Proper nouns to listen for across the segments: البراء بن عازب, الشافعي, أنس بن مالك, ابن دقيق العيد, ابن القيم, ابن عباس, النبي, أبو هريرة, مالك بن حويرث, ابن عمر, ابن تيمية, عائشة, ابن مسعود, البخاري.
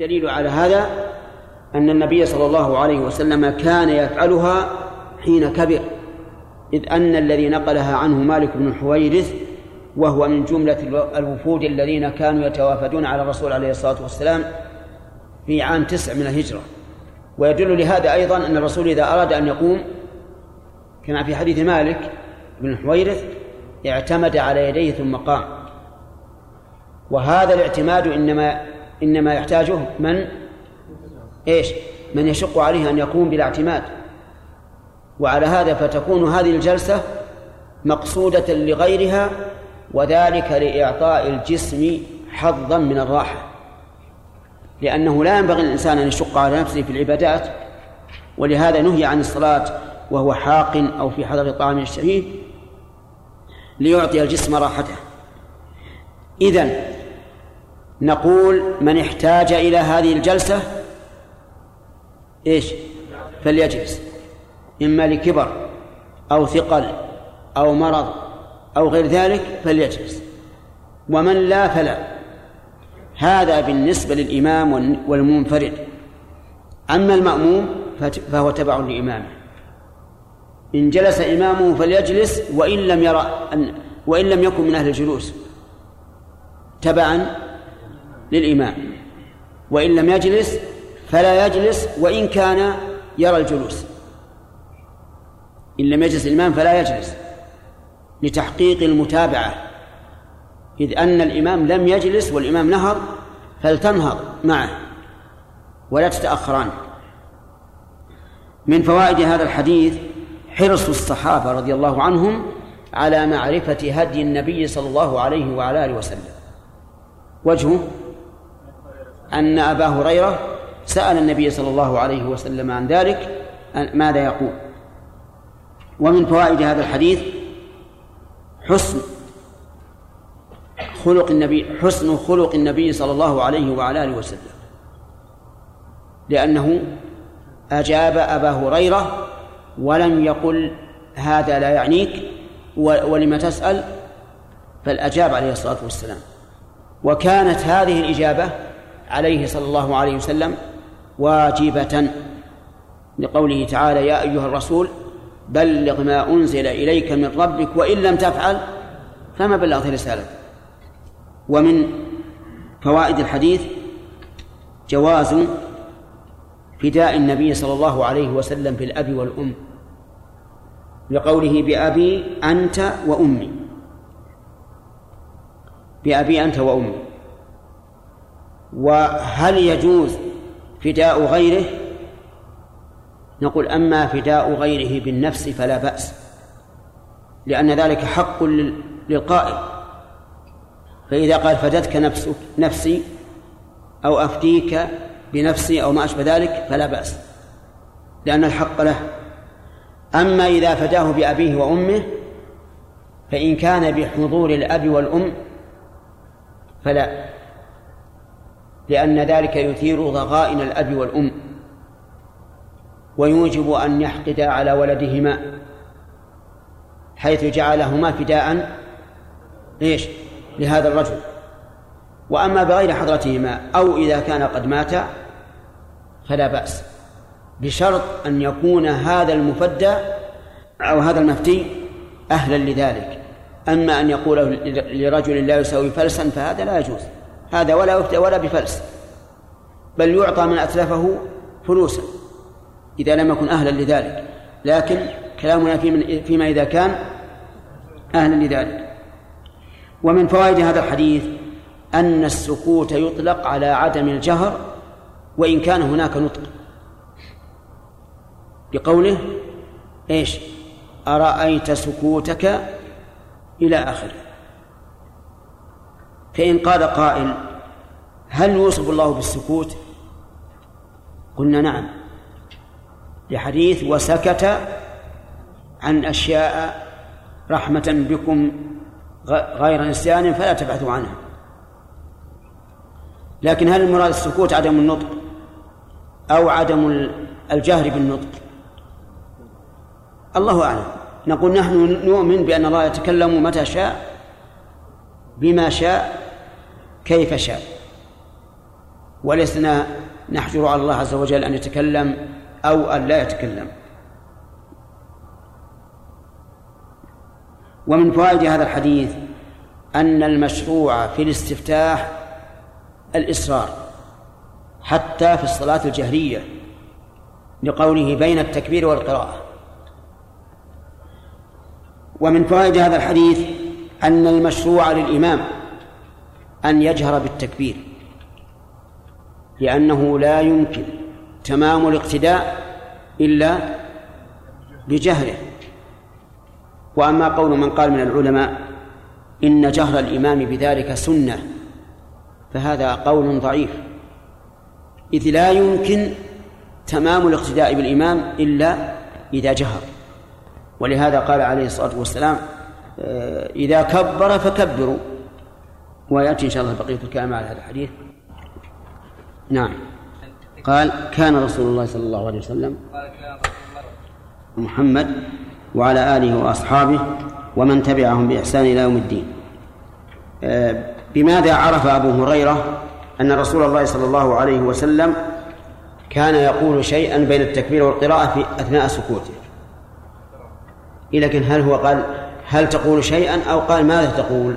والدليل على هذا أن النبي صلى الله عليه وسلم كان يفعلها حين كبر، إذ أن الذي نقلها عنه مالك بن حويرث وهو من جملة الوفود الذين كانوا يتوافدون على الرسول عليه الصلاة والسلام في عام 9 من الهجرة. ويدل لهذا أيضا أن الرسول إذا أراد أن يقوم كما في حديث مالك بن حويرث اعتمد على يديه ثم قام. وهذا الاعتماد إنما يحتاجه من يشق عليه أن يقوم بلا اعتماد. وعلى هذا فتكون هذه الجلسة مقصودة لغيرها، وذلك لإعطاء الجسم حظا من الراحة، لأنه لا ينبغي الإنسان أن يشق على نفسه في العبادات. ولهذا نهي عن الصلاة وهو حاق أو في حضر طعام الشهيد ليعطي الجسم راحته. إذن نقول من احتاج إلى هذه الجلسة فليجلس، إما لكبر أو ثقل أو مرض أو غير ذلك فليجلس، ومن لا فلا. هذا بالنسبة للإمام والمنفرد. أما المأموم فهو تبع لإمامه، إن جلس إمامه فليجلس وإن لم يكن من أهل الجلوس تبعا للإمام، وإن لم يجلس فلا يجلس وإن كان يرى الجلوس. إن لم يجلس الإمام فلا يجلس لتحقيق المتابعة، إذ أن الإمام لم يجلس والإمام نهض فلتنهض معه ولا تتأخران. من فوائد هذا الحديث حرص الصحابة رضي الله عنهم على معرفة هدي النبي صلى الله عليه وعلى آله وسلم. وجهه أن أبا هريرة سأل النبي صلى الله عليه وسلم عن ذلك ماذا يقول. ومن فوائد هذا الحديث حسن خلق النبي صلى الله عليه وعلى آله وسلم، لأنه أجاب أبا هريرة ولم يقل هذا لا يعنيك ولم تسأل، فالأجاب عليه الصلاة والسلام. وكانت هذه الإجابة عليه صلى الله عليه وسلم واجبة لقوله تعالى يا أيها الرسول بلغ ما أنزل إليك من ربك وإن لم تفعل فما بلغت رسالته. ومن فوائد الحديث جواز فداء النبي صلى الله عليه وسلم بالأب والأم، لقوله بأبي أنت وأمي. بأبي أنت وأمي، وهل يجوز فداء غيره؟ نقول أما فداء غيره بالنفس فلا بأس، لأن ذلك حق للقائل. فإذا قال فدتك نفسي أو أفديك بنفسي أو ما أشبه ذلك فلا بأس، لأن الحق له. أما إذا فداه بأبيه وأمه فإن كان بحضور الأب والأم فلا، لأن ذلك يثير ضغائن الأب والأم ويوجب أن يحقد على ولدهما، حيث جعلهما فداء لهذا الرجل. وأما بغير حضرتهما أو إذا كان قد مات فلا بأس، بشرط أن يكون هذا المفدى أو هذا المفتي أهلا لذلك. أما أن يقول لرجل لا يساوي فلسا فهذا لا يجوز، هذا ولا يفتى ولا بفلس، بل يعطى من أتلفه فلوسا إذا لم يكن أهلا لذلك. لكن كلامنا فيما إذا كان أهلا لذلك. ومن فوائد هذا الحديث أن السكوت يطلق على عدم الجهر وإن كان هناك نطق، بقوله أرأيت سكوتك إلى آخره. فإن قال قائل هل يوصف الله بالسكوت؟ قلنا نعم، لحديث وسكت عن أشياء رحمة بكم غير نسيان فلا تبحثوا عنها. لكن هل المراد السكوت عدم النطق أو عدم الجهر بالنطق؟ الله أعلم. نقول نحن نؤمن بأن الله يتكلم متى شاء بما شاء كيف شاء، ولسنا نحجر على الله عز وجل أن يتكلم أو أن لا يتكلم. ومن فوائد هذا الحديث أن المشروع في الاستفتاح الإصرار حتى في الصلاة الجهرية، لقوله بين التكبير والقراءة. ومن فوائد هذا الحديث أن المشروع للإمام أن يجهر بالتكبير، لأنه لا يمكن تمام الاقتداء إلا بجهره. وأما قول من قال من العلماء إن جهر الإمام بذلك سنة فهذا قول ضعيف، إذ لا يمكن تمام الاقتداء بالإمام إلا إذا جهر. ولهذا قال عليه الصلاة والسلام إذا كبر فكبروا، ويأتي إن شاء الله بقية الكلام على هذا الحديث. نعم. قال كان رسول الله صلى الله عليه وسلم محمد وعلى آله وأصحابه ومن تبعهم بإحسان إلى يوم الدين. بماذا عرف أبو هريرة أن رسول الله صلى الله عليه وسلم كان يقول شيئا بين التكبير والقراءة في أثناء سكوته؟ لكن هل هو قال هل تقول شيئا أو قال ماذا تقول؟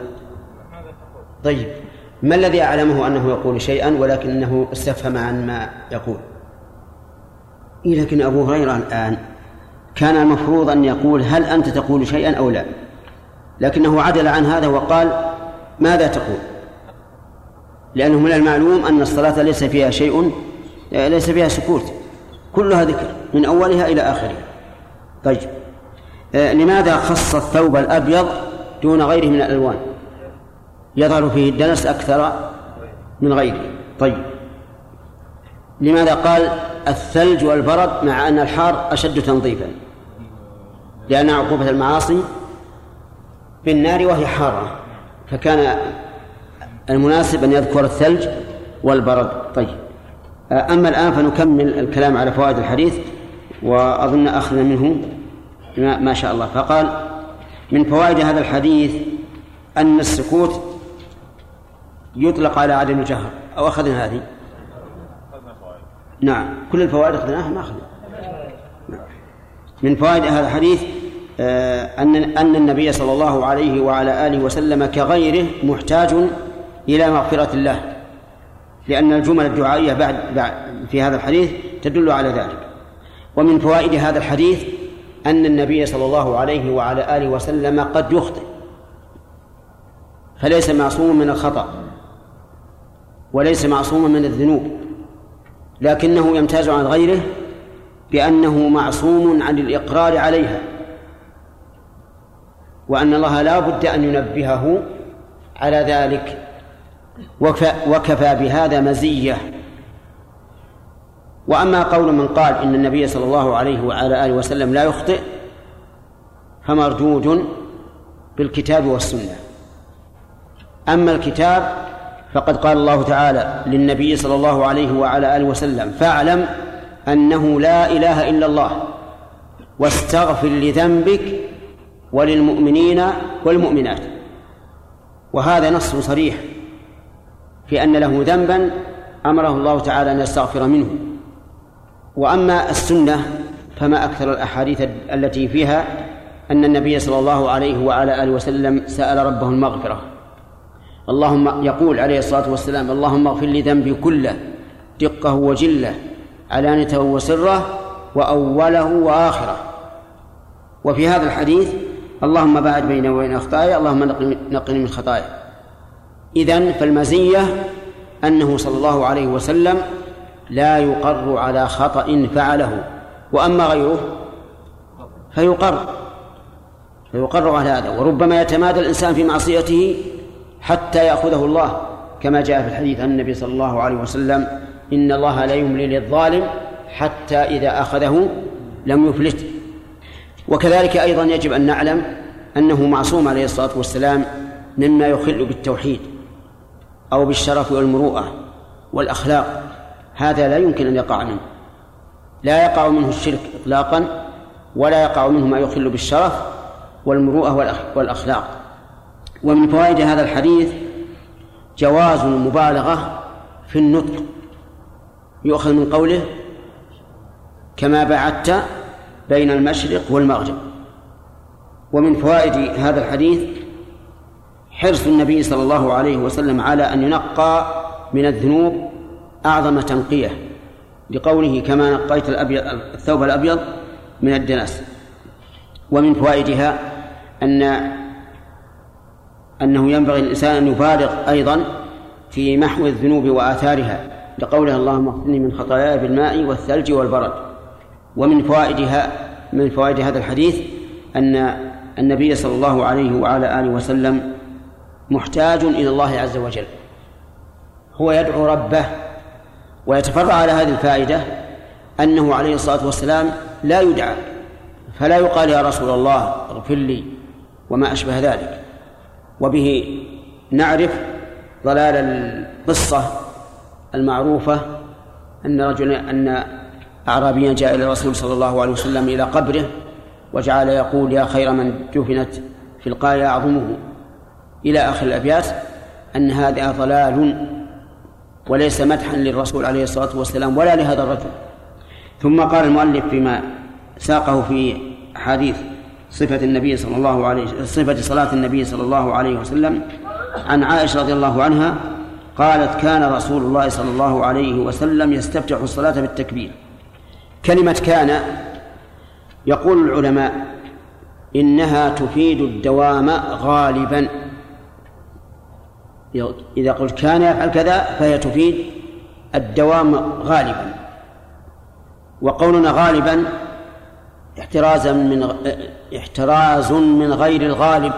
طيب، ما الذي أعلمه أنه يقول شيئا ولكنه استفهم عن ما يقول؟ لكن أبو هريرة الآن كان المفروض أن يقول هل أنت تقول شيئا أو لا، لكنه عدل عن هذا وقال ماذا تقول، لأنه من المعلوم أن الصلاة ليس فيها شيء، ليس فيها سكوت، كلها ذكر من أولها إلى آخرها. طيب، لماذا خص الثوب الأبيض دون غيره من الألوان؟ يظهر فيه الدنس أكثر من غيره. طيب، لماذا قال الثلج والبرد مع أن الحار أشد تنظيفا؟ لأن عقوبة المعاصي بالنار وهي حارة، فكان المناسب أن يذكر الثلج والبرد. طيب، أما الآن فنكمل الكلام على فوائد الحديث، وأظن أخذنا منه ما شاء الله. فقال من فوائد هذا الحديث أن السكوت يطلق على عدم الجهر، أو أخذنا هذه؟ نعم، كل الفوائد أخذناها. ما أخذنا من فوائد هذا الحديث أن النبي صلى الله عليه وعلى آله وسلم كغيره محتاج إلى مغفرة الله، لأن الجمل الدعائية بعد في هذا الحديث تدل على ذلك. ومن فوائد هذا الحديث أن النبي صلى الله عليه وعلى آله وسلم قد يخطئ، فليس معصوما من الخطأ وليس معصوما من الذنوب، لكنه يمتاز عن غيره بأنه معصوم عن الإقرار عليها، وأن الله لا بد أن ينبهه على ذلك، وكفى بهذا مزية. وأما قول من قال إن النبي صلى الله عليه وعلى آله وسلم لا يخطئ فمردود بالكتاب والسنة. أما الكتاب فقد قال الله تعالى للنبي صلى الله عليه وعلى آله وسلم فاعلم أنه لا إله إلا الله واستغفر لذنبك وللمؤمنين والمؤمنات، وهذا نص صريح في أن له ذنبا أمره الله تعالى أن يستغفر منه. وأما السنة فما أكثر الأحاديث التي فيها أن النبي صلى الله عليه وعلى آله وسلم سأل ربه المغفرة، اللهم يقول عليه الصلاة والسلام اللهم اغفر لي ذنبي كله دقه وجله علانته وسره وأوله وآخره. وفي هذا الحديث اللهم باعد بيني وبين خطاياي اللهم نقني من خطاياي. إذن فالمزية أنه صلى الله عليه وسلم لا يقر على خطأ فعله، وأما غيره فيقر على هذا. وربما يتمادى الإنسان في معصيته حتى يأخذه الله، كما جاء في الحديث عن النبي صلى الله عليه وسلم إن الله لا يملي للظالم حتى إذا أخذه لم يفلت. وكذلك أيضا يجب أن نعلم أنه معصوم عليه الصلاة والسلام مما يخل بالتوحيد أو بالشرف والمروءة والأخلاق، هذا لا يمكن أن يقع منه، لا يقع منه الشرك إطلاقا، ولا يقع منه ما يخل بالشرف والمروءة والأخلاق. ومن فوائد هذا الحديث جواز المبالغة في النطق يؤخذ من قوله كما بعدت بين المشرق والمغرب. ومن فوائد هذا الحديث حرص النبي صلى الله عليه وسلم على أن ينقى من الذنوب أعظم تنقية، لقوله كما نقيت الثوب الأبيض من الدنس. ومن فوائدها أنه ينبغي للإنسان أن يبالغ أيضا في محو الذنوب وآثارها، لقوله اللهم اغسلني من خطاياي بالماء والثلج والبرد. ومن فوائدها من فوائد هذا الحديث أن النبي صلى الله عليه وعلى آله وسلم محتاج إلى الله عز وجل، هو يدعو ربه. ويتفرع على هذه الفائدة أنه عليه الصلاة والسلام لا يدعى، فلا يقال يا رسول الله اغفر لي وما أشبه ذلك. وبه نعرف ضلال القصة المعروفة أن أعرابيا جاء إلى الرسول صلى الله عليه وسلم إلى قبره وجعل يقول يا خير من دفنت في القاع أعظمه إلى آخر الأبيات، أن هذا ضلال وليس مدحا للرسول عليه الصلاة والسلام ولا لهذا الرجل. ثم قال المؤلف فيما ساقه في حديث صفة صلاة النبي صلى الله عليه وسلم عن عائشة رضي الله عنها قالت كان رسول الله صلى الله عليه وسلم يستفتح الصلاة بالتكبير. كلمة كان يقول العلماء إنها تفيد الدوام غالبا، إذا قلت كان يفعل كذا فهي تفيد الدوام غالبا. وقولنا غالبا احتراز من غير الغالب،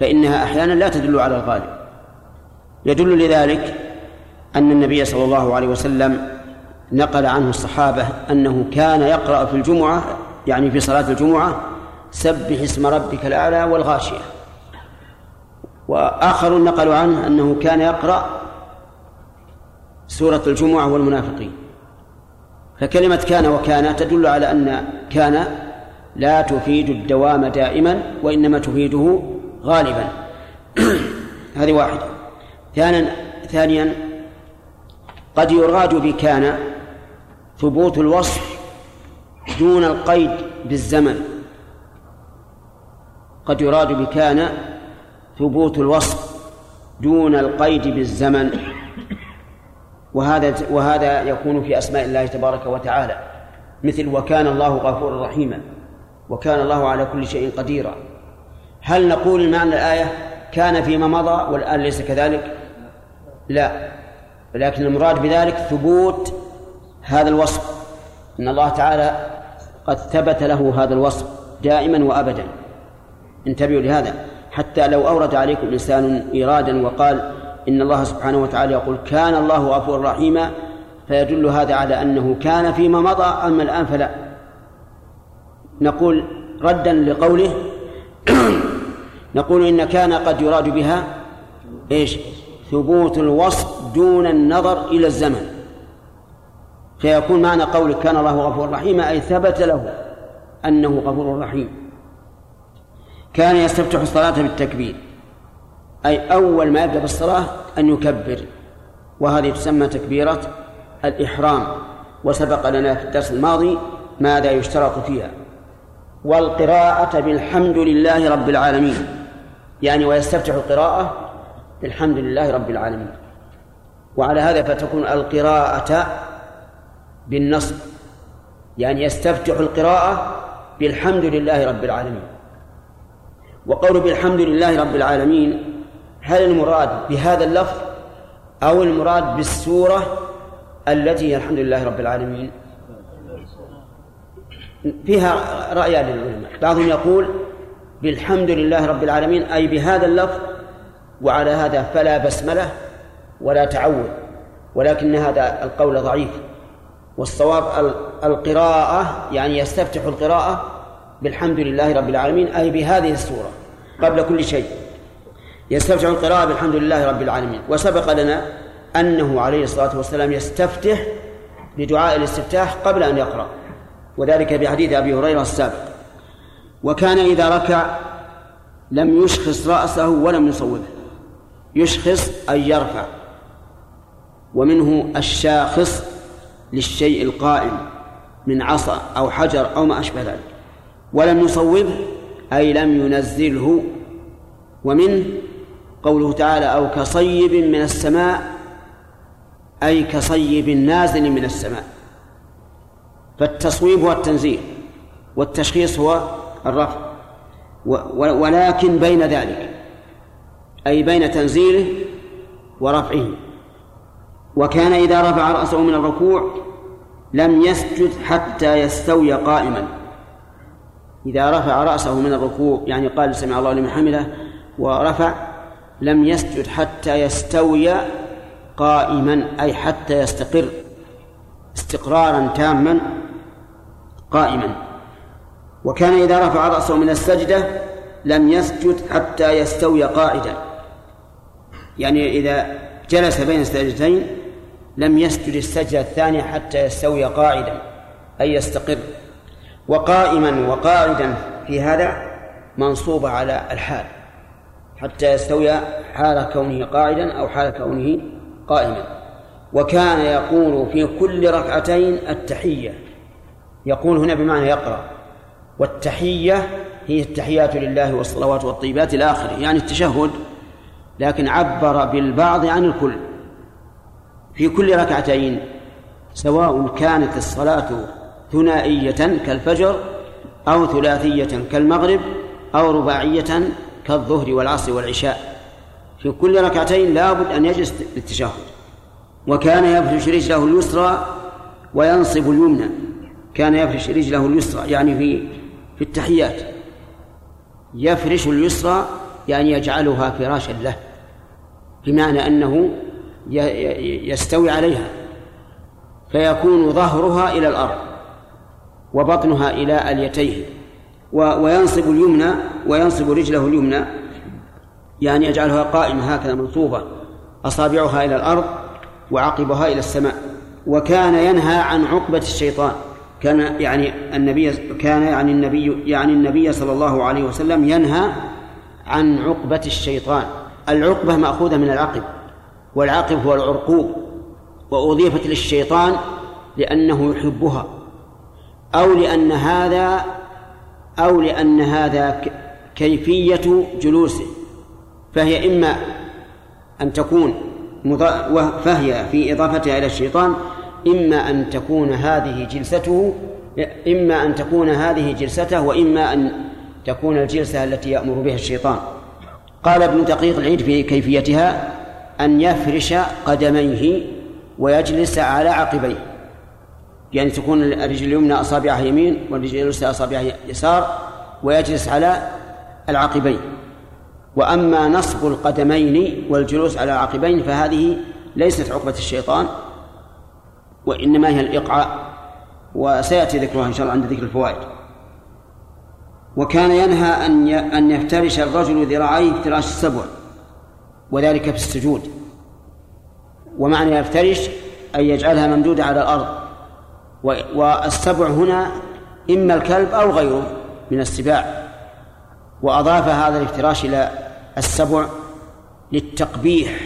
فإنها أحيانا لا تدل على الغالب. يدل لذلك أن النبي صلى الله عليه وسلم نقل عنه الصحابة أنه كان يقرأ في الجمعة، يعني في صلاة الجمعة، سبح اسم ربك الأعلى والغاشية. وآخر نقل عنه أنه كان يقرأ سورة الجمعة والمنافقين. فكلمة كان وكان تدل على أن كان لا تفيد الدوام دائما، وإنما تفيده غالبا. هذه واحدة. ثانيا قد يراد بكان ثبوت الوصف دون القيد بالزمن، قد يراد بكان ثبوت الوصف دون القيد بالزمن، وهذا يكون في أسماء الله تبارك وتعالى، مثل وكان الله غفورا رحيما، وكان الله على كل شيء قديرا. هل نقول معنى الآية كان فيما مضى والآن ليس كذلك؟ لا، لكن المراد بذلك ثبوت هذا الوصف، إن الله تعالى قد ثبت له هذا الوصف دائما وأبدا. انتبهوا لهذا، حتى لو أورد عليكم إنسان إيرادا وقال إن الله سبحانه وتعالى يقول كان الله غفورا رحيما، فيدل هذا على أنه كان فيما مضى، أما الآن فلا. نقول ردا لقوله نقول إن كان قد يراد بها ثبوت الوصف دون النظر إلى الزمن، فيكون معنى قولك كان الله غفورا رحيما أي ثبت له أنه غفور رحيم. كان يستفتح الصلاة بالتكبير، أي أول ما يبدأ بالصلاة أن يكبر، وهذه تسمى تكبيرة الإحرام، وسبق لنا في الدرس الماضي ماذا يشترط فيها. والقراءة بالحمد لله رب العالمين، يعني ويستفتح القراءة بالحمد لله رب العالمين. وعلى هذا فتكون القراءة بالنصب، يعني يستفتح القراءة بالحمد لله رب العالمين. وقول بالحمد لله رب العالمين هل المراد بهذا اللفظ أو المراد بالسورة التي هي الحمد لله رب العالمين؟ فيها رأيان للعلماء، بعضهم يقول بالحمد لله رب العالمين أي بهذا اللفظ، وعلى هذا فلا بسملة ولا تعود، ولكن هذا القول ضعيف. والصواب القراءة، يعني يستفتح القراءة بالحمد لله رب العالمين أي بهذه السورة قبل كل شيء، يستفتح القراءة بالحمد لله رب العالمين. وسبق لنا أنه عليه الصلاة والسلام يستفتح بدعاء الاستفتاح قبل أن يقرأ، وذلك بحديث أبي هريرة السابق. وكان إذا ركع لم يشخص رأسه ولم يصوبه، يشخص أي يرفع، ومنه الشاخص للشيء القائم من عصا أو حجر أو ما أشبه ذلك. ولم يصوبه أي لم ينزله. ومنه قوله تعالى أو كصيب من السماء أي كصيب نازل من السماء. فالتصويب هو التنزيل والتشخيص هو الرفع، ولكن بين ذلك أي بين تنزيله ورفعه. وكان إذا رفع رأسه من الركوع لم يسجد حتى يستوي قائما. إذا رفع رأسه من الركوع يعني قال سمع الله لمن حمده ورفع لم يسجد حتى يستوي قائما أي حتى يستقر استقرارا تاما قائما. وكان إذا رفع رأسه من السجدة لم يسجد حتى يستوي قاعدا، يعني إذا جلس بين السجدتين لم يسجد السجدة الثانية حتى يستوي قاعدا أي يستقر. وقائما وقاعدا في هذا منصوب على الحال حتى يستوي حال كونه قاعدا أو حال كونه قائما. وكان يقول في كل ركعتين التحية، يقول هنا بمعنى يقرأ، والتحية هي التحيات لله والصلوات والطيبات إلى آخره، يعني التشهد، لكن عبر بالبعض عن الكل. في كل ركعتين سواء كانت الصلاة ثنائية كالفجر أو ثلاثية كالمغرب أو رباعية كالظهر والعصر والعشاء، في كل ركعتين لابد أن يجلس للتشهد. وكان يفرش رجله اليسرى وينصب اليمنى، كان يفرش رجله اليسرى يعني في التحيات يفرش اليسرى يعني يجعلها فراشا له، بمعنى أنه يستوي عليها فيكون ظهرها إلى الأرض وبطنها إلى اليتيه. وينصب اليمنى، وينصب رجله اليمنى يعني يجعلها قائمة هكذا منصوبة، أصابعها إلى الأرض وعقبها إلى السماء. وكان ينهى عن عقبة الشيطان، كان النبي صلى الله عليه وسلم ينهى عن عقبة الشيطان. العقبة مأخوذة من العقب، والعقب هو العرقوب، وأضيفت للشيطان لأنه يحبها أو لأن هذا كيفية جلوسه، فهي إما أن تكون فهي في إضافتها إلى الشيطان إما أن تكون هذه جلسته وإما أن تكون الجلسة التي يأمر بها الشيطان. قال ابن دقيق العيد في كيفيتها أن يفرش قدميه ويجلس على عقبيه، يعني تكون الرجل اليمنى أصابعها يمين والرجل اليسرى أصابعها يسار ويجلس على العقبين. وأما نصب القدمين والجلوس على العقبين فهذه ليست عقبة الشيطان وإنما هي الإقعاء، وسيأتي ذكرها إن شاء الله عند ذكر الفوائد. وكان ينهى أن يفترش الرجل ذراعيه افتراش السبع، وذلك في السجود. ومعنى يفترش أن يجعلها ممدودة على الأرض، والسبع هنا إما الكلب أو غيره من السباع، وأضاف هذا الافتراش إلى السبع للتقبيح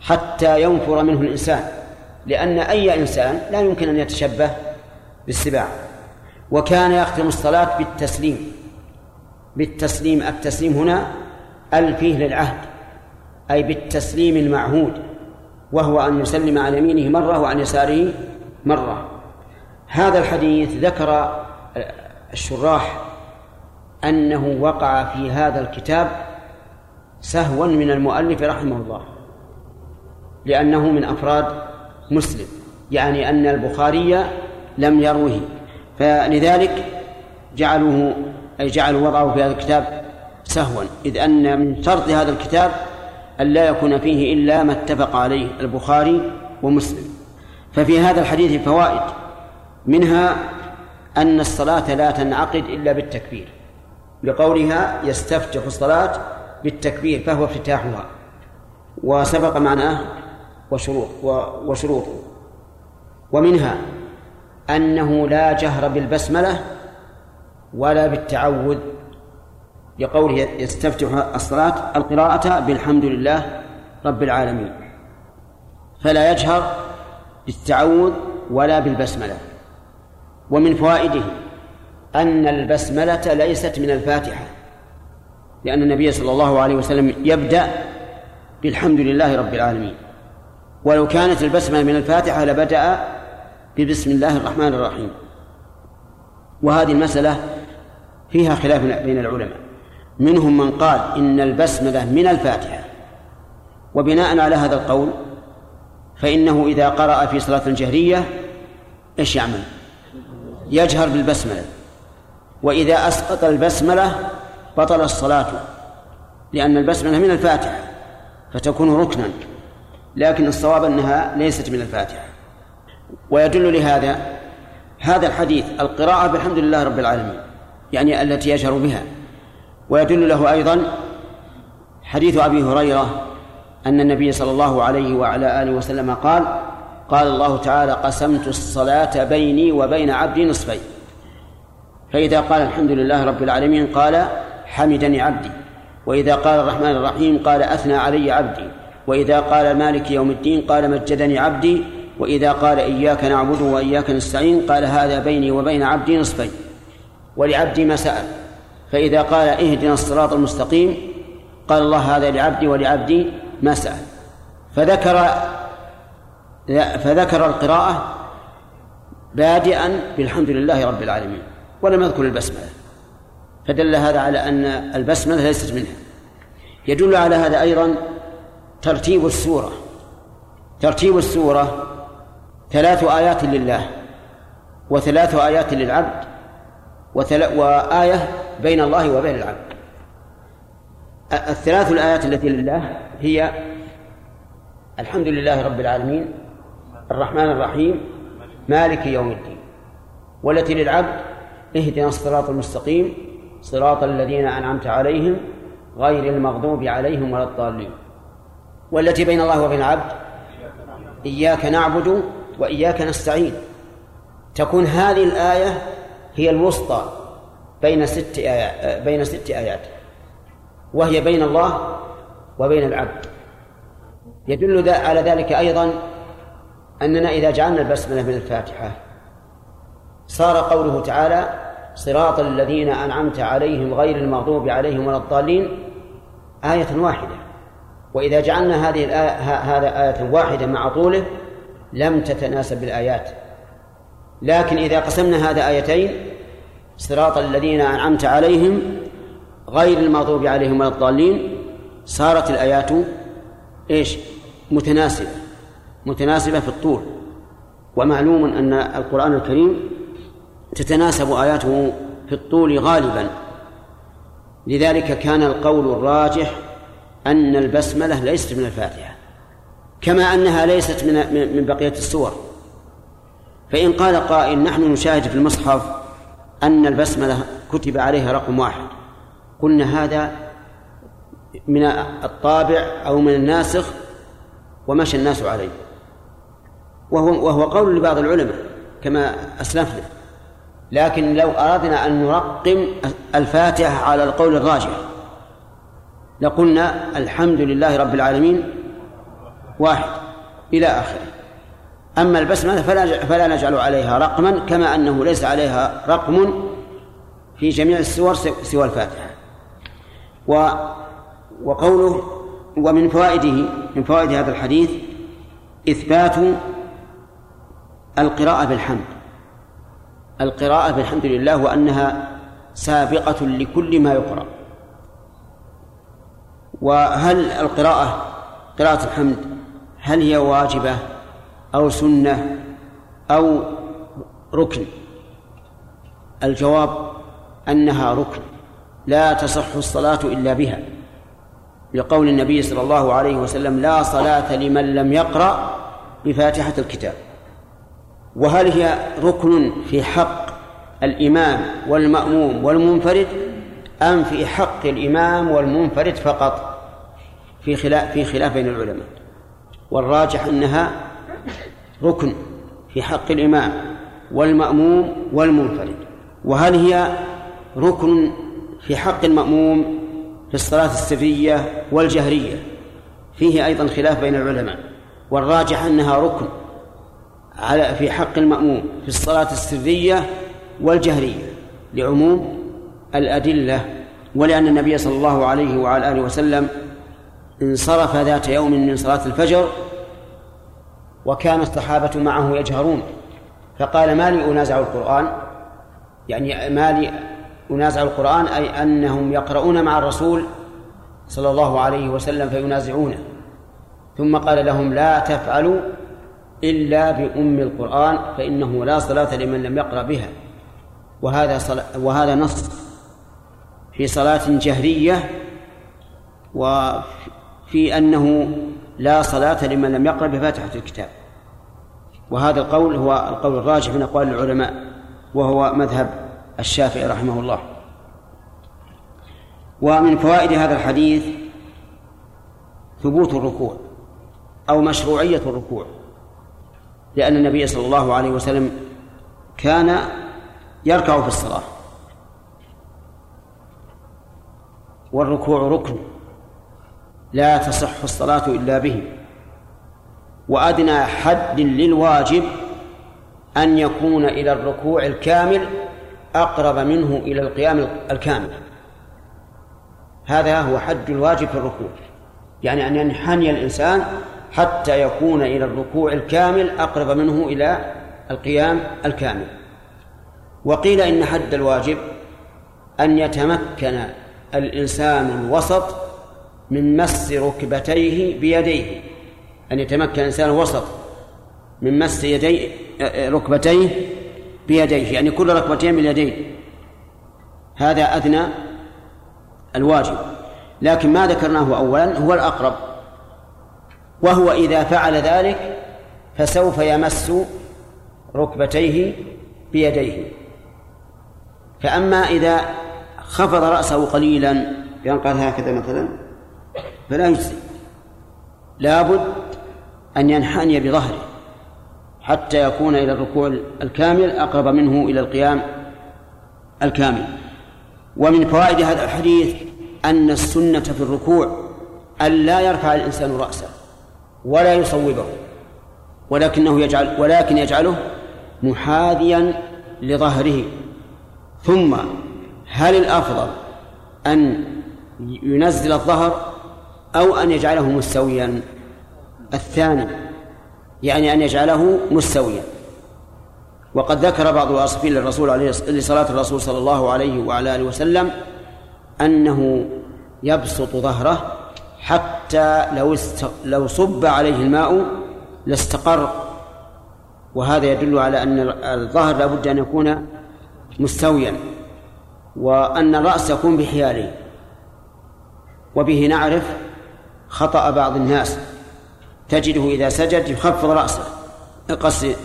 حتى ينفر منه الإنسان، لأن أي إنسان لا يمكن أن يتشبه بالسباع. وكان يختم الصلاة بالتسليم التسليم هنا الفيه للعهد أي بالتسليم المعهود، وهو أن يسلم عن يمينه مرة وعن يساره مرة. هذا الحديث ذكر الشراح أنه وقع في هذا الكتاب سهوا من المؤلف رحمه الله، لأنه من أفراد مسلم، يعني أن البخاري لم يروه، فلذلك جعلوا وضعه في هذا الكتاب سهوا، إذ أن من شرط هذا الكتاب أن لا يكون فيه إلا ما اتفق عليه البخاري ومسلم. ففي هذا الحديث فوائد، منها أن الصلاة لا تنعقد إلا بالتكبير، لقولها يستفتح الصلاة بالتكبير فهو افتتاحها، وسبق معناه وشروطه. ومنها أنه لا جهر بالبسملة ولا بالتعوذ، لقوله يستفتح الصلاة القراءة بالحمد لله رب العالمين. فلا يجهر بالتعوذ ولا بالبسملة. ومن فوائده أن البسملة ليست من الفاتحة، لأن النبي صلى الله عليه وسلم يبدأ بالحمد لله رب العالمين، ولو كانت البسملة من الفاتحة لبدأ ببسم الله الرحمن الرحيم. وهذه المسألة فيها خلاف بين العلماء، منهم من قال إن البسملة من الفاتحة، وبناء على هذا القول فإنه إذا قرأ في صلاة الجهرية إيش يعمل؟ يجهر بالبسملة، وإذا أسقط البسملة بطل الصلاة، لأن البسملة من الفاتحة فتكون ركنا، لكن الصواب أنها ليست من الفاتحة. ويدل لهذا هذا الحديث القراءة بالحمد لله رب العالمين، يعني التي يجهر بها. ويدل له أيضا حديث أبي هريرة أن النبي صلى الله عليه وعلى آله وسلم قال: قال الله تعالى: قسمت الصلاة بيني وبين عبدي نصفين. فإذا قال الحمد لله رب العالمين قال: حمدني عبدي. وإذا قال الرحمن الرحيم قال: أثنى علي عبدي. وإذا قال مالك يوم الدين قال: مجدني عبدي. وإذا قال إياك نعبد وإياك نستعين قال: هذا بيني وبين عبدي نصفين ولعبدي ما سأل. فإذا قال اهدنا الصراط المستقيم قال الله: هذا لعبدي ولعبدي ما سأل. فذكر القراءة بادئا بالحمد لله رب العالمين ولم يذكر البسملة، فدل هذا على أن البسملة ليست منها. يدل على هذا أيضا ترتيب السورة. ترتيب السورة 3 آيات لله، و3 آيات للعبد، وآية بين الله وبين العبد. ال3 الآيات التي لله هي الحمد لله رب العالمين، الرحمن الرحيم، مالك يوم الدين. والتي للعبد اهدنا الصراط المستقيم صراط الذين أنعمت عليهم غير المغضوب عليهم ولا الضالين. والتي بين الله وبين العبد إياك نعبد وإياك نستعين. تكون هذه الآية هي الوسطى بين 6 آيات، وهي بين الله وبين العبد. يدل على ذلك أيضا أننا إذا جعلنا البسملة من الفاتحة صار قوله تعالى صراط الذين أنعمت عليهم غير المغضوب عليهم ولا الضالين آية واحدة، وإذا جعلنا هذه آية واحدة مع طوله لم تتناسب الآيات. لكن إذا قسمنا هذا آيتين صراط الذين أنعمت عليهم غير المغضوب عليهم ولا الضالين صارت الآيات إيش؟ متناسبة في الطول. ومعلوم أن القرآن الكريم تتناسب آياته في الطول غالبا، لذلك كان القول الراجح أن البسملة ليست من الفاتحة، كما أنها ليست من بقية السور. فإن قال قائل نحن نشاهد في المصحف أن البسملة كتب عليها رقم 1، قلنا هذا من الطابع أو من الناسخ ومشى الناس عليه، وهو قول لبعض العلماء كما أسلفنا. لكن لو أردنا أن نرقم الفاتحة على القول الراجح لقلنا الحمد لله رب العالمين 1 إلى آخره. أما البسملة فلا نجعل عليها رقما، كما أنه ليس عليها رقم في جميع السور سوى الفاتحة. وقوله ومن فوائد هذا الحديث إثبات القراءة بالحمد لله، وأنها سابقة لكل ما يقرأ. وهل قراءة الحمد هل هي واجبة أو سنة أو ركن؟ الجواب أنها ركن لا تصح الصلاة إلا بها، لقول النبي صلى الله عليه وسلم لا صلاة لمن لم يقرأ بفاتحة الكتاب. وهل هي ركن في حق الإمام والمأموم والمنفرد أم في حق الإمام والمنفرد فقط؟ في خلاف بين العلماء، والراجح أنها ركن في حق الإمام والمأموم والمنفرد. وهل هي ركن في حق المأموم في الصلاة السرية والجهرية؟ فيه أيضا خلاف بين العلماء، والراجح أنها ركن على في حق المأموم في الصلاة السرية والجهرية لعموم الأدلة، ولأن النبي صلى الله عليه وعلى آله وسلم انصرف ذات يوم من صلاة الفجر وكان الصحابة معه يجهرون، فقال ما لي أنازع القرآن، يعني ما لي أنازع القرآن أي أنهم يقرؤون مع الرسول صلى الله عليه وسلم فينازعونه، ثم قال لهم لا تفعلوا إلا بأم القرآن فإنه لا صلاة لمن لم يقرأ بها. وهذا نص في صلاة جهرية وفي أنه لا صلاة لمن لم يقرأ بفاتحة الكتاب، وهذا القول هو القول الراجح من أقوال العلماء وهو مذهب الشافعي رحمه الله. ومن فوائد هذا الحديث ثبوت الركوع أو مشروعية الركوع، لأن النبي صلى الله عليه وسلم كان يركع في الصلاة، والركوع ركن لا تصح الصلاة إلا به، وأدنى حد للواجب أن يكون إلى الركوع الكامل أقرب منه إلى القيام الكامل، هذا هو حد الواجب في الركوع، يعني أن ينحني الإنسان حتى يكون إلى الركوع الكامل أقرب منه إلى القيام الكامل. وقيل إن حد الواجب أن يتمكن الإنسان الوسط من مس ركبتيه بيديه، أن يتمكن الإنسان الوسط من مس ركبتيه بيديه، يعني كل ركبتين باليدين، هذا أدنى الواجب، لكن ما ذكرناه أولا هو الأقرب، وهو إذا فعل ذلك فسوف يمس ركبتيه بيديه. فأما إذا خفض رأسه قليلا ينقل هكذا مثلا فلا يجزي، لابد أن ينحني بظهره حتى يكون إلى الركوع الكامل أقرب منه إلى القيام الكامل. ومن فوائد هذا الحديث أن السنة في الركوع أن لا يرفع الإنسان رأسه ولا يصوبه، ولكن يجعله محاذيا لظهره. ثم هل الأفضل أن ينزل الظهر أو أن يجعله مستويا؟ الثاني، يعني أن يجعله مستويا. وقد ذكر بعض الأصفين لصلاة الرسول صلى الله عليه وعلى آله وسلم أنه يبسط ظهره حتى لو صب عليه الماء لاستقر، وهذا يدل على أن الظهر لابد أن يكون مستويا، وأن الرأس يكون بحياله. وبه نعرف خطأ بعض الناس، تجده إذا سجد يخفض رأسه،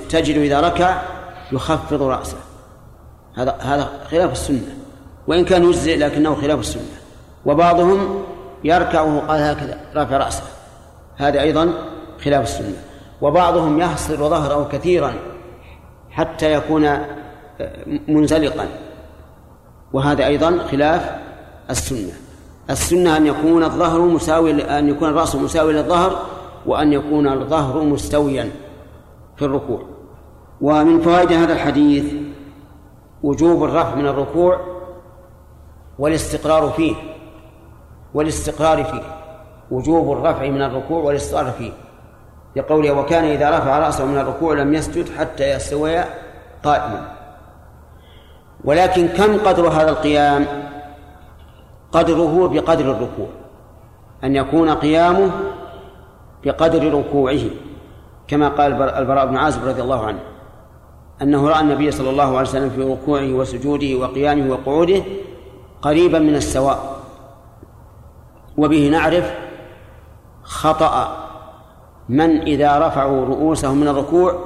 تجده إذا ركع يخفض رأسه، هذا خلاف السنة، وإن كان يجزئ لكنه خلاف السنة. وبعضهم يركع وقال هكذا رافع رأسه، هذا أيضا خلاف السنة. وبعضهم يحصر ظهره كثيرا حتى يكون منزلقا، وهذا أيضا خلاف السنة. السنة أن يكون الظهر مساوي، أن يكون الرأس مساوي للظهر، وأن يكون الظهر مستويا في الركوع. ومن فوائد هذا الحديث وجوب الرفع من الركوع والاستقرار فيه، وجوب الرفع من الركوع والاستقرار فيه، لقوله وكان إذا رفع رأسه من الركوع لم يسجد حتى يستوي قائما. ولكن كم قدر هذا القيام؟ قدره بقدر الركوع، أن يكون قيامه بقدر ركوعه، كما قال البراء بن عازب رضي الله عنه أنه رأى النبي صلى الله عليه وسلم في ركوعه وسجوده وقيامه وقعوده قريبا من السواء. وبه نعرف خطأ من إذا رفعوا رؤوسهم من الركوع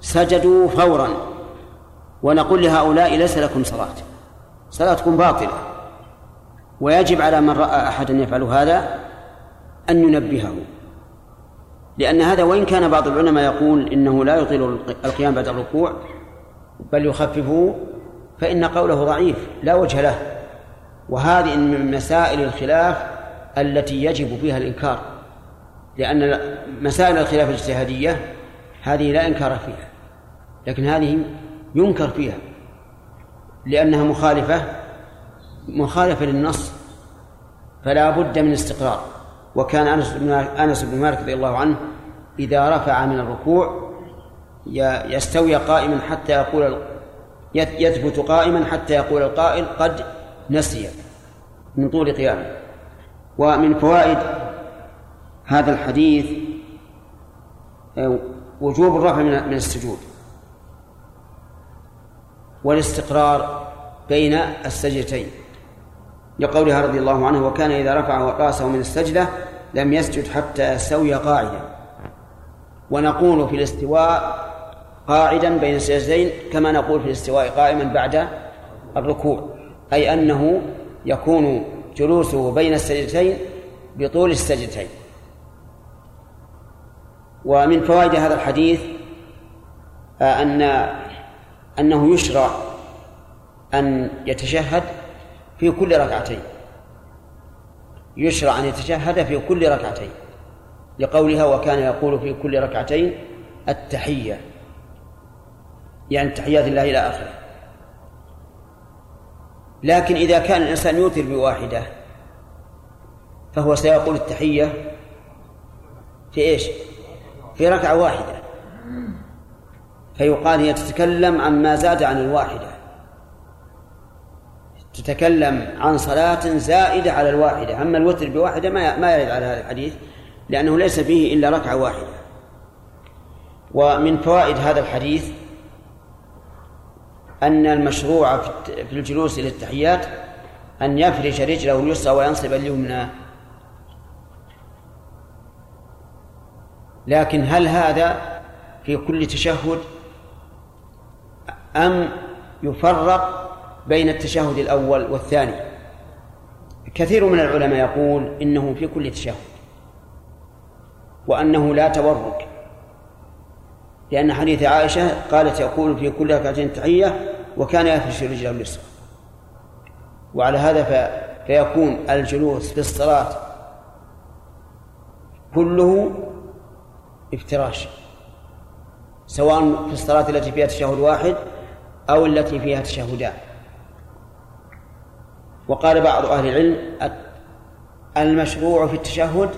سجدوا فورا، ونقول لهؤلاء ليس لكم صلاة، صلاتكم باطلة. ويجب على من رأى أحدا يفعل هذا أن ينبهه، لأن هذا وإن كان بعض العلماء يقول إنه لا يطيل القيام بعد الركوع بل يخففه، فإن قوله ضعيف لا وجه له، وهذه من مسائل الخلاف التي يجب فيها الإنكار، لأن مسائل الخلاف الاجتهادية هذه لا إنكار فيها، لكن هذه ينكر فيها لأنها مخالفة للنص، فلا بد من استقرار. وكان أنس بن مالك رضي الله عنه إذا رفع من الركوع يستوي قائما حتى يقول، يثبت قائما حتى يقول القائل قد نسي من طول قيامه. ومن فوائد هذا الحديث وجوب الرفع من السجود والاستقرار بين السجدتين، لقولها رضي الله عنه وكان إذا رفع رأسه من السجدة لم يسجد حتى يستوي قاعدا. ونقول في الاستواء قاعدا بين السجدين كما نقول في الاستواء قائما بعد الركوع، أي أنه يكون جلوسه بين السجدتين بطول السجدتين. ومن فوائد هذا الحديث أنه يشرع أن يتشهد في كل ركعتين، يشرع أن يتشهد في كل ركعتين، لقولها وكان يقول في كل ركعتين التحية، يعني تحيات الله إلى آخره. لكن إذا كان الإنسان يوتر بواحدة فهو سيقول التحية في إيش؟ في ركعة واحدة، فيقال هي تتكلم عما زاد عن الواحدة، تتكلم عن صلاة زائدة على الواحدة. أما الوتر بواحدة ما يرد على هذا الحديث لأنه ليس فيه إلا ركعة واحدة. ومن فوائد هذا الحديث أن المشروع في الجلوس للتحيات أن يفرش رجله اليسرى وينصب اليمنى، لكن هل هذا في كل تشهد أم يفرق بين التشهد الأول والثاني؟ كثير من العلماء يقول إنه في كل تشهد وأنه لا تورك، لأن حديث عائشة قالت يقول في كل ركعتين تحية وكان يفرش رجله اليسرى، وعلى هذا فيكون الجلوس في الصلاة كله افتراش، سواء في الصلاة التي فيها تشهد واحد أو التي فيها تشهدان. وقال بعض أهل العلم المشروع في التشهد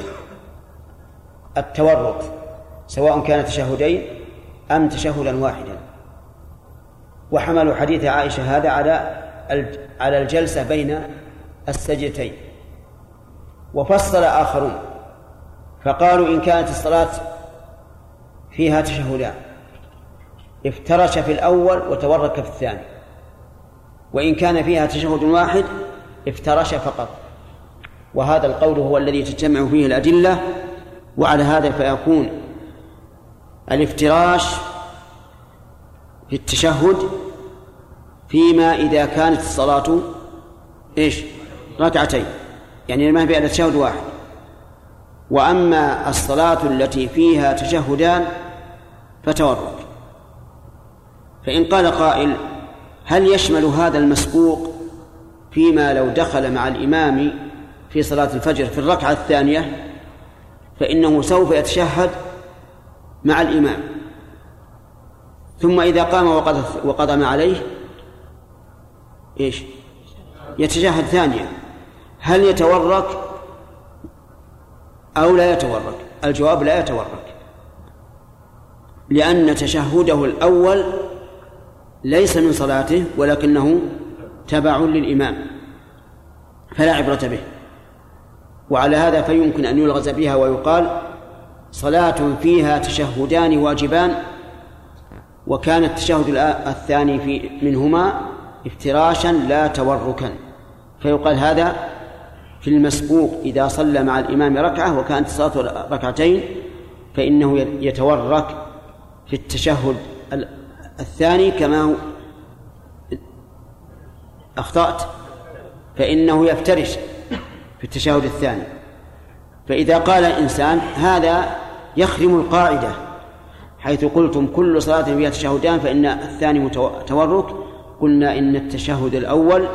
التورط، سواء كان تشهدين أم تشهدا واحدا، وحملوا حديث عائشة هذا على الجلسة بين السجدتين. وفصل آخرون فقالوا إن كانت الصلاة فيها تشهدان افترش في الأول وتورك في الثاني، وإن كان فيها تشهد واحد افترش فقط. وهذا القول هو الذي تجمع فيه الأدلة، وعلى هذا فيكون الافتراش في التشهد فيما إذا كانت الصلاة إيش؟ ركعتين، يعني ما فيها تشهد واحد. وأما الصلاة التي فيها تشهدان فتورك. فإن قال قائل هل يشمل هذا المسبوق فيما لو دخل مع الإمام في صلاة الفجر في الركعة الثانية فإنه سوف يتشهد مع الإمام، ثم إذا قام وقدم عليه إيش؟ يتشهد ثانية، هل يتورك أو لا يتورك؟ الجواب لا يتورك، لأن تشهده الأول ليس من صلاته ولكنه تبع للإمام فلا عبرة به. وعلى هذا فيمكن أن يلغز بها ويقال صلاة فيها تشهدان واجبان وكان التشهد الثاني منهما افتراشا لا توركا، فيقال هذا في المسبوق إذا صلى مع الإمام ركعة وكانت الصلاة ركعتين فإنه يتورك في التشهد الثاني كما هو. أخطأت، فإنه يفترش في التشهد الثاني. فإذا قال الإنسان هذا يخرم القاعدة حيث قلتم كل صلاة فيها تشهدان فإن الثاني متورك، قلنا إن التشهد الأول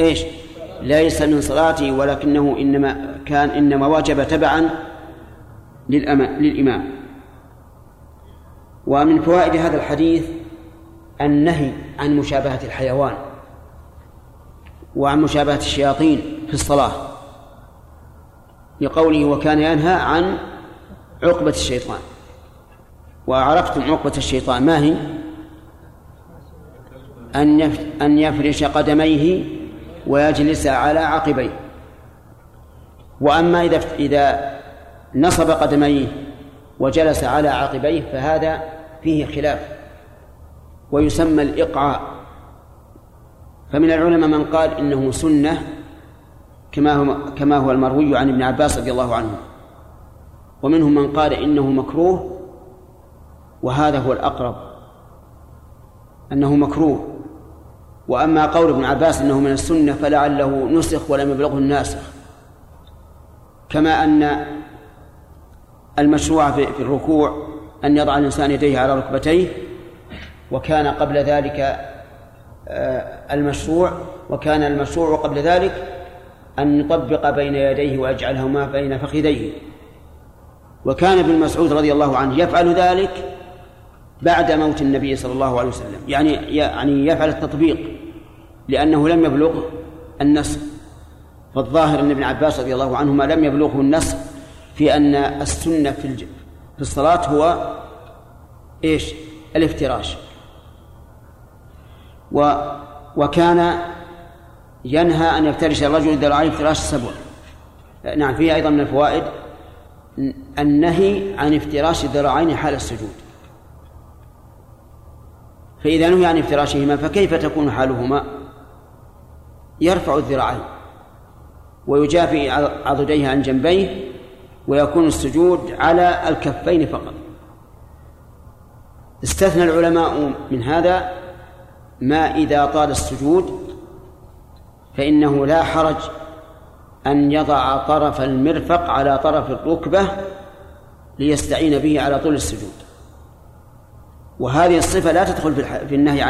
إيش؟ ليس من صلاتي ولكنه إنما واجب تبعا للإمام. ومن فوائد هذا الحديث النهي عن مشابهة الحيوان وعن مشابهة الشياطين في الصلاة، لقوله وكان ينهى عن عقبة الشيطان. وعرفتم عقبة الشيطان ما هي؟ أن يفرش قدميه ويجلس على عقبيه. وأما إذا نصب قدميه وجلس على عقبيه فهذا فيه خلاف، ويسمى الإقعاء. فمن العلماء من قال إنه سنة كما هو المروي عن ابن عباس رضي الله عنه، ومنهم من قال إنه مكروه، وهذا هو الأقرب أنه مكروه. وأما قول ابن عباس أنه من السنة فلعله نسخ ولم يبلغه الناسخ، كما أن المشروع في الركوع أن يضع الإنسان يديه على ركبتيه، وكان قبل ذلك المشروع قبل ذلك أن يطبق بين يديه ويجعلهما بين فخذيه. وكان ابن مسعود رضي الله عنه يفعل ذلك بعد موت النبي صلى الله عليه وسلم، يعني يفعل التطبيق لأنه لم يبلغ النص. فالظاهر أن ابن عباس رضي الله عنهما لم يبلغه النص في أن السنة في الصلاة هو إيش؟ الافتراش. وكان ينهى أن يفترش الرجل إذا رأى افتراش السبع. نعم، فيها أيضا من الفوائد النهي عن افتراش الذراعين حال السجود، فإذا نهي عن افتراشهما فكيف تكون حالهما؟ يرفع الذراعين ويجافي عضديه عن جنبيه، ويكون السجود على الكفين فقط. استثنى العلماء من هذا ما إذا طال السجود، فإنه لا حرج أن يضع طرف المرفق على طرف الركبة ليستعين به على طول السجود. وهذه الصفة لا تدخل في النهي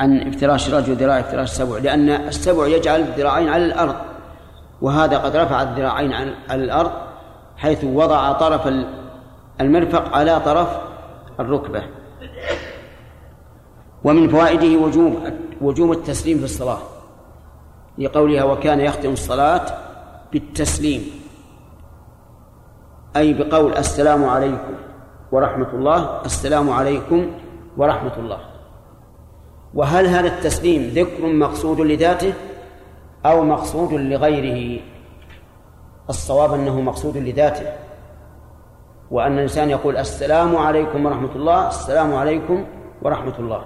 عن افتراش الرجل ذراع افتراش السبع، لأن السبع يجعل الذراعين على الأرض، وهذا قد رفع الذراعين على الأرض حيث وضع طرف المرفق على طرف الركبة. ومن فوائده وجوب التسليم في الصلاة، لقولها وكان يختم الصلاة بالتسليم، أي بقول السلام عليكم ورحمة الله، السلام عليكم ورحمة الله. وهل هذا التسليم ذكر مقصود لذاته أو مقصود لغيره؟ الصواب أنه مقصود لذاته، وأن الإنسان يقول السلام عليكم ورحمة الله، السلام عليكم ورحمة الله.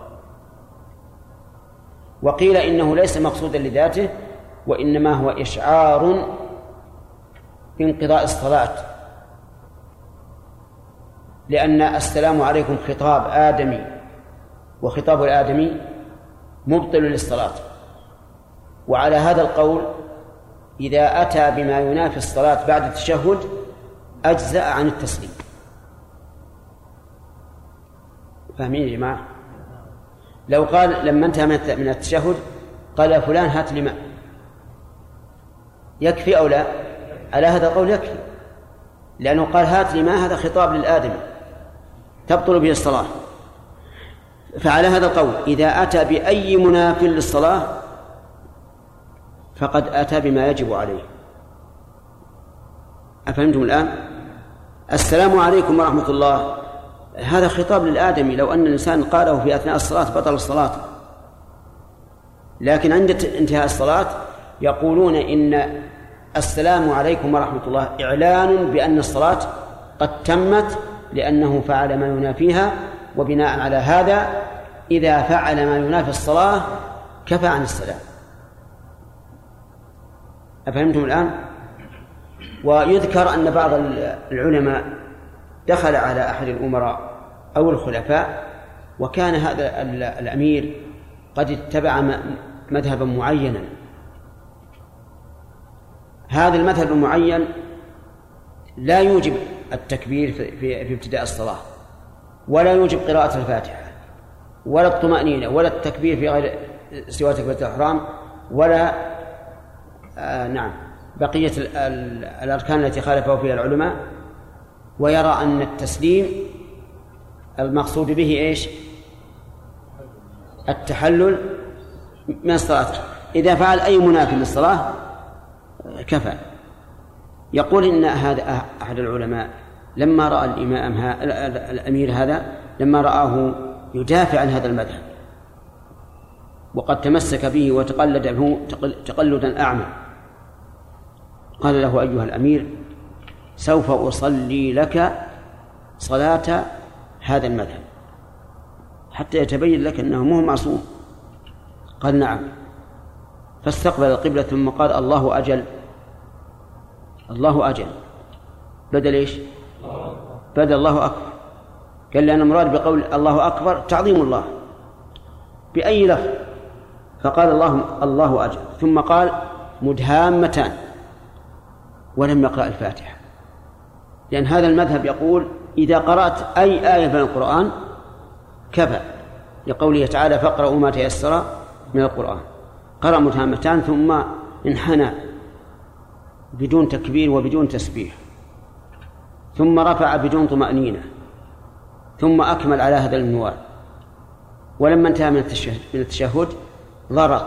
وقيل إنه ليس مقصودا لذاته، وإنما هو إشعار بانقضاء الصلاة، لأن السلام عليكم خطاب آدمي، وخطاب الآدمي مبطل للصلاة. وعلى هذا القول إذا أتى بما ينافي الصلاة بعد التشهد أجزأ عن التسليم. فاهمين يا جماعة؟ لو قال لما انتهى من التشهد قال يا فلان هات لي ماء، يكفي أو لا؟ على هذا القول يكفي، لأنه قال هات لي ماء، هذا خطاب للآدمي تبطل به الصلاة. فعلى هذا القول إذا أتى بأي مناف للصلاة فقد أتى بما يجب عليه. أفهمتم الآن؟ السلام عليكم ورحمة الله هذا خطاب للآدمي، لو أن الإنسان قاله في أثناء الصلاة بطل الصلاة، لكن عند انتهاء الصلاة يقولون إن السلام عليكم ورحمة الله إعلان بأن الصلاة قد تمت، لأنه فعل ما ينافيها، وبناء على هذا إذا فعل ما ينافي الصلاة كفى عن السلام. أفهمتم الآن؟ ويذكر أن بعض العلماء دخل على أحد الأمراء أو الخلفاء، وكان هذا الأمير قد اتبع مذهبا معينا، هذا المذهب المعين لا يوجب التكبير في ابتداء الصلاة، ولا يوجب قراءة الفاتحة، ولا الطمأنينة، ولا التكبير في غير سوى تكبيرة الإحرام، ولا بقية الأركان التي خالفه فيها العلماء. ويرى أن التسليم المقصود به إيش؟ التحلل من الصلاة. إذا فعل أي منافل للصلاة كفى. يقول إن هذا أحد العلماء لما رأى الإمام الأمير هذا لما رآه يدافع عن هذا المذهب وقد تمسك به وتقلد عنه تقلدا أعمى، قال له: أيها الأمير، سوف أصلي لك صلاة هذا المذهب حتى يتبين لك أنه مو معصوم. قال: نعم. فاستقبل القبلة ثم قال: الله أجل، الله أجل، بدل إيش؟ بدل الله أكبر. قال: لأن المراد بقول الله أكبر تعظيم الله بأي لفظ. فقال: الله أجل، ثم قال: مدهامتان، ولم يقرأ الفاتحة، لأن هذا المذهب يقول إذا قرأت أي آية من القرآن كفى، لقوله تعالى: فاقرأوا ما تيسر من القرآن. قرأ مدهامتان ثم انحنى بدون تكبير وبدون تسبيح، ثم رفع بدون طمأنينة، ثم أكمل على هذا المنوال، ولما انتهى من التشهد ضرط.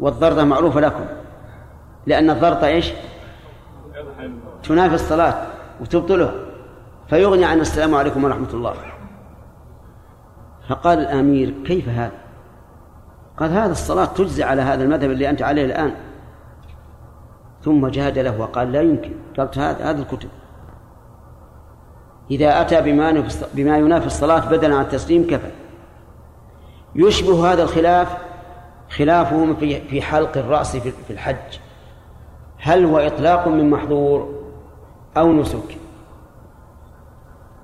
والضرطة معروفة لكم، لأن الضرطة إيش؟ تنافي الصلاة وتبطلها، فيغني عن السلام عليكم ورحمة الله. فقال الأمير: كيف هذا؟ قال: هذا الصلاة تجزي على هذا المذهب اللي أنت عليه الآن. ثم جادله وقال: لا يمكن، قالت هذا الكتب إذا أتى بما ينافي الصلاة بدلا عن التسليم كفى. يشبه هذا الخلاف خلافهم في حلق الرأس في الحج، هل هو إطلاق من محظور أو نسك؟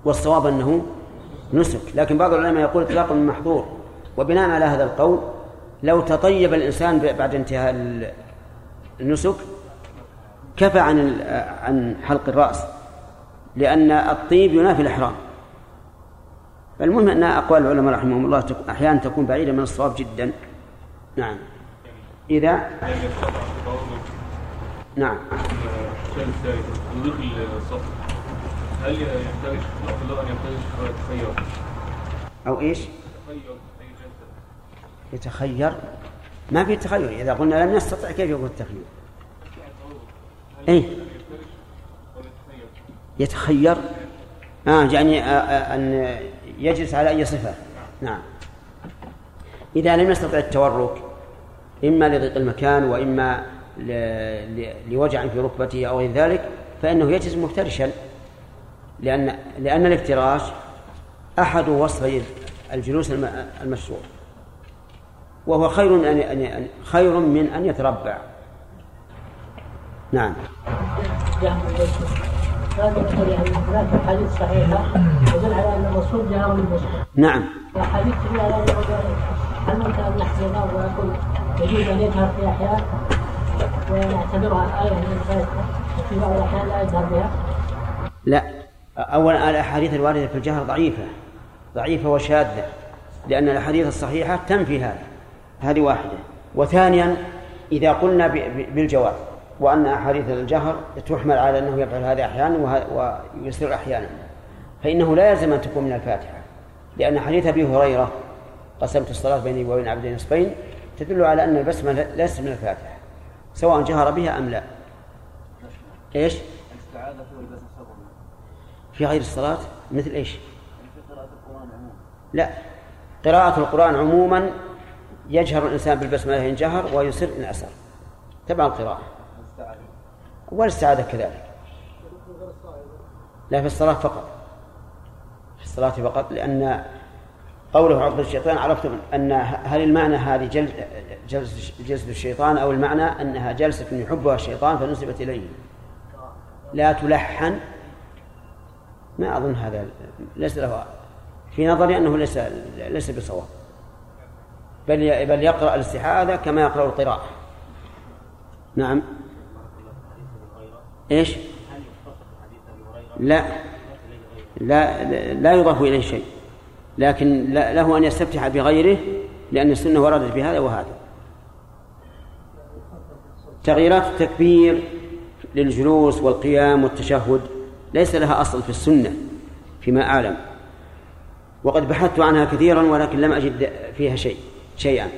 والصواب أنه نسك، لكن بعض العلماء يقول إطلاق من محظور. وبناء على هذا القول لو تطيب الإنسان بعد انتهاء النسك كفى عن حلق الرأس، لأن الطيب ينافي الإحرام. فالمهم أن أقوال العلماء رحمهم الله أحيانا تكون بعيدة من الصواب جدا. نعم. إذا نعم هل يحتاج الله أن يحتاج تخير أو إيش؟ يتخير، ما في تخير. إذا قلنا لم نستطع كيف يقول التخير؟ أي يتخير؟ يعني أن يجلس على أي صفة. نعم. إذا لم يستطع التورك إما لضيق المكان وإما لوجع في ركبته أو غير ذلك فإنه يجلس مفترشا، لأن الافتراش أحد وصفي الجلوس المشروع، وهو خير من أن يتربع. نعم. نعم. لا، أولا الأحاديث الواردة في الجهر ضعيفة وشاذة، لأن الأحاديث الصحيحة تنفي هذه واحدة. وثانيا إذا قلنا بالجواب وأن أحاديث الجهر تحمل على أنه يفعل هذا أحيانا ويسر أحيانا، فإنه لا يلزم أن تكون من الفاتحة، لأن حديث أبي هريرة قسمت الصلاة بيني وبين عبدين نصفين تدل على أن البسمة ليست من الفاتحة سواء جهر بها أم لا. إيش؟ في غير الصلاة مثل إيش؟ لا، قراءة القرآن عموما يجهر الإنسان بالبسمة إن جهر ويسر إن أسر تبع القراءة، والاستعاذة كذلك، لا في الصلاة فقط، في الصلاة فقط. لأن قوله عض الشيطان عرفتم أن هل المعنى هذه جلسة الشيطان أو المعنى أنها جلسة يحبها الشيطان فنسبت إليه لا تلحن؟ ما أظن هذا ليس له في نظري، أنه ليس بصواب، بل يقرأ الاستعاذة كما يقرأ القراءة. نعم. إيش؟ لا لا لا يضاف إليه شيء، لكن له أن يستفتح بغيره، لأن السنة وردت بهذا وهذا. تغييرات التكبير للجلوس والقيام والتشهد ليس لها أصل في السنة فيما أعلم، وقد بحثت عنها كثيرا ولكن لم أجد فيها شيئا.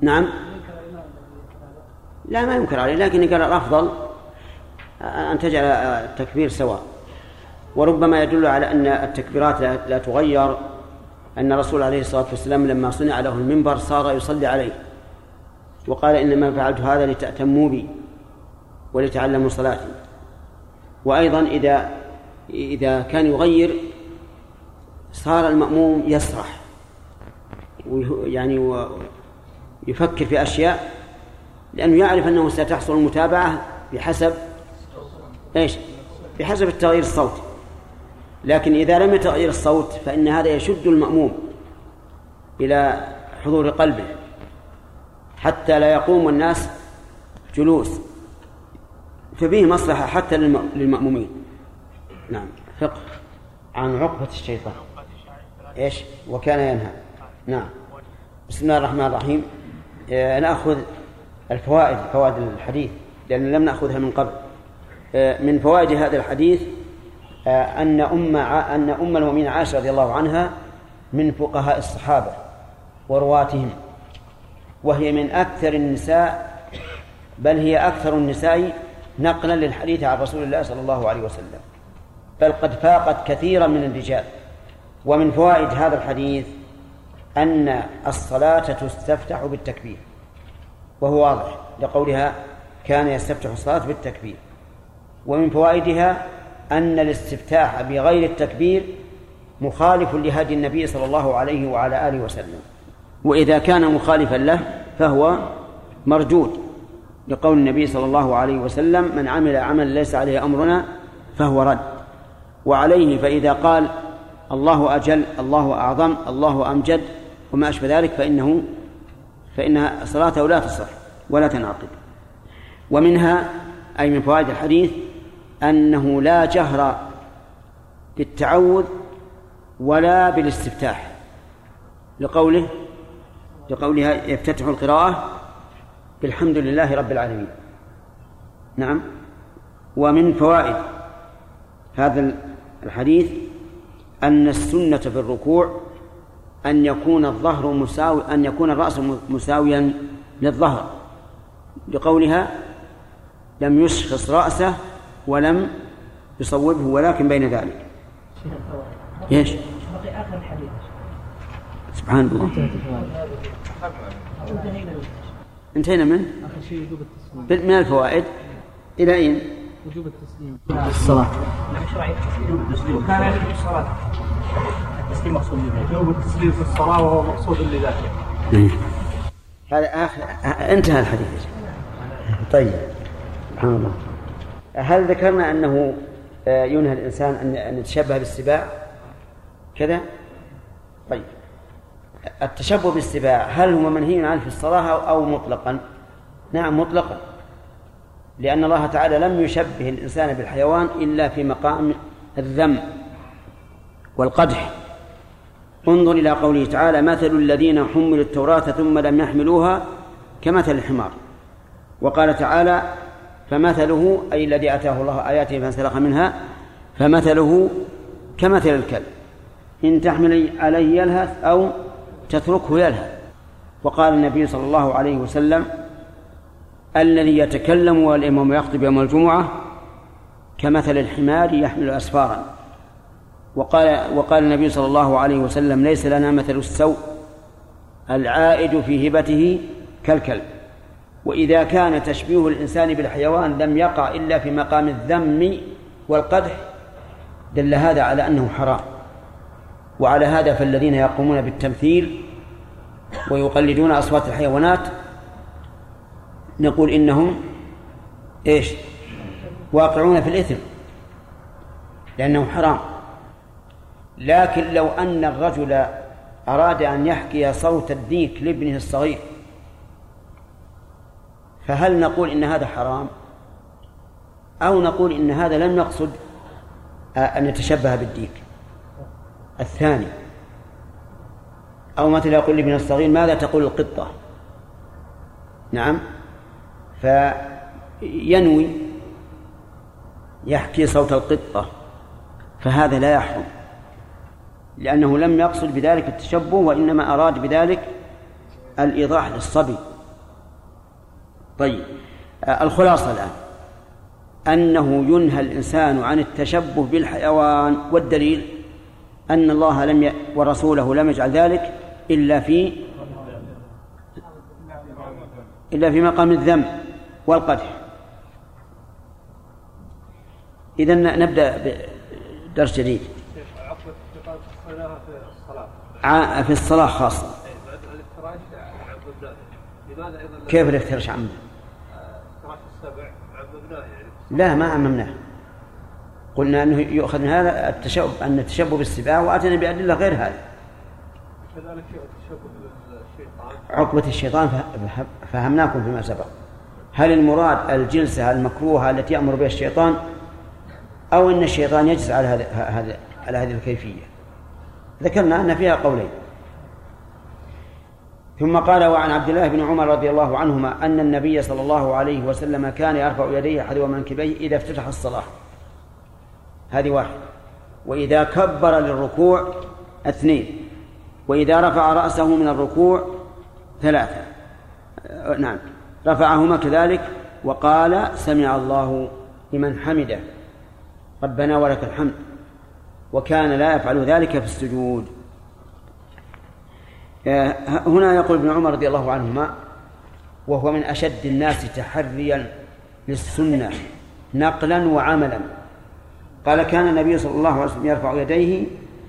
نعم لا ما ينكر عليه، لكن قال الأفضل أن تجعل التكبير سواء، وربما يدل على أن التكبيرات لا تغير أن الرسول عليه الصلاة والسلام لما صنع له المنبر صار يصلي عليه وقال إنما فعلت هذا لتأتموا بي ولتعلموا صلاتي. وأيضا إذا كان يغير صار المأموم يسرح يعني ويفكر في أشياء، لأنه يعرف أنه ستحصل المتابعة بحسب التغيير الصوتي. لكن إذا لم يتغير الصوت فإن هذا يشد المأموم إلى حضور قلبه حتى لا يقوم الناس جلوس، فبيه مصلحة حتى للمأمومين. نعم. فقه عن عقبة الشيطان وكان ينهى. نعم. بسم الله الرحمن الرحيم. نأخذ فوائد الحديث لأن لم نأخذها من قبل. من فوائد هذا الحديث أن أم المؤمنين عائشة رضي الله عنها من فقهاء الصحابة ورواتهم، وهي من أكثر النساء، بل هي أكثر النساء نقلا للحديث عن رسول الله صلى الله عليه وسلم، بل قد فاقت كثيرا من الرجال. ومن فوائد هذا الحديث أن الصلاة تستفتح بالتكبير، وهو واضح لقولها كان يستفتح الصلاة بالتكبير. ومن فوائدها أن الاستفتاح بغير التكبير مخالف لهدي النبي صلى الله عليه وعلى آله وسلم، وإذا كان مخالفا له فهو مردود لقول النبي صلى الله عليه وسلم من عمل عمل ليس عليه أمرنا فهو رد. وعليه فإذا قال الله أجل، الله أعظم، الله أمجد وما أشبه ذلك فإن صلاته لا تصح ولا تنعقد. ومنها أي من فوائد الحديث أنه لا جهر بالتعوذ ولا بالاستفتاح لقولها يفتتح القراءة بالحمد لله رب العالمين. نعم. ومن فوائد هذا الحديث أن السنة في الركوع أن يكون الرأس مساويا للظهر لقولها لم يشخص رأسه ولم يصوبه ولكن بين ذلك. ايش بقي آخر الحديث؟ سبحان الله انتهينا من آخر شيء وجوب التسليم. من الفوائد إلى أين؟ وجوب التسليم الصلاة. التسليم في الصلاة وهو مقصود لذاته. هذا آخر انتهى الحديث. طيب سبحان الله. هل ذكرنا أنه ينهى الإنسان أن يتشبه بالسباع كذا؟ طيب التشبه بالسباع هل هو منهي عنه في الصلاة أو مطلقا؟ نعم مطلقا، لأن الله تعالى لم يشبه الإنسان بالحيوان إلا في مقام الذم والقدح. انظر إلى قوله تعالى مثل الذين حملوا التوراة ثم لم يحملوها كمثل الحمار. وقال تعالى فمثله أي الذي أتاه الله آياته فانسلخ منها فمثله كمثل الكلب إن تحمل عليه يلهث أو تتركه يلهث. وقال النبي صلى الله عليه وسلم الذي يتكلم والإمام يخطب يوم الجمعة كمثل الحمار يحمل أسفارا. وقال النبي صلى الله عليه وسلم ليس لنا مثل السوء العائد في هبته كالكلب. وإذا كان تشبيه الإنسان بالحيوان لم يقع إلا في مقام الذم والقدح دل هذا على أنه حرام. وعلى هذا فالذين يقومون بالتمثيل ويقلدون أصوات الحيوانات نقول إنهم واقعون في الإثم لأنه حرام. لكن لو أن الرجل أراد أن يحكي صوت الديك لابنه الصغير فهل نقول إن هذا حرام أو نقول إن هذا لم يقصد أن يتشبه بالديك الثاني؟ أو مثل يقول لابن الصغير ماذا تقول القطة؟ نعم، ينوي يحكي صوت القطة فهذا لا يحرم، لأنه لم يقصد بذلك التشبه، وإنما أراد بذلك الإيضاح للصبي. طيب، الخلاصة الآن أنه ينهى الإنسان عن التشبه بالحيوان، والدليل أن الله ورسوله لم يجعل ذلك إلا في مقام الذم والقدح. إذن نبدأ بدرس جديد في الصلاة خاصة. كيف الافتراش عمدا؟ لا، ما عممناه، قلنا أنه يؤخذ من هذا التشبه، أن التشبه بالسباع، وأتنا بأدلة غير هذا. كذلك عقبة الشيطان فهمناكم فيما سبق. هل المراد الجلسة المكروهة التي يأمر بها الشيطان، أو أن الشيطان يجلس على هذه الكيفية؟ ذكرنا أن فيها قولين. ثم قال: وعن عبد الله بن عمر رضي الله عنهما أن النبي صلى الله عليه وسلم كان يرفع يديه حذو منكبيه إذا افتتح الصلاة، هذه واحد، وإذا كبر للركوع اثنين، وإذا رفع رأسه من الركوع ثلاثة، نعم، رفعهما كذلك، وقال: سمع الله لمن حمده، ربنا ولك الحمد، وكان لا يفعل ذلك في السجود. هنا يقول ابن عمر رضي الله عنهما، وهو من أشد الناس تحريا للسنة نقلا وعملا، قال: كان النبي صلى الله عليه وسلم يرفع يديه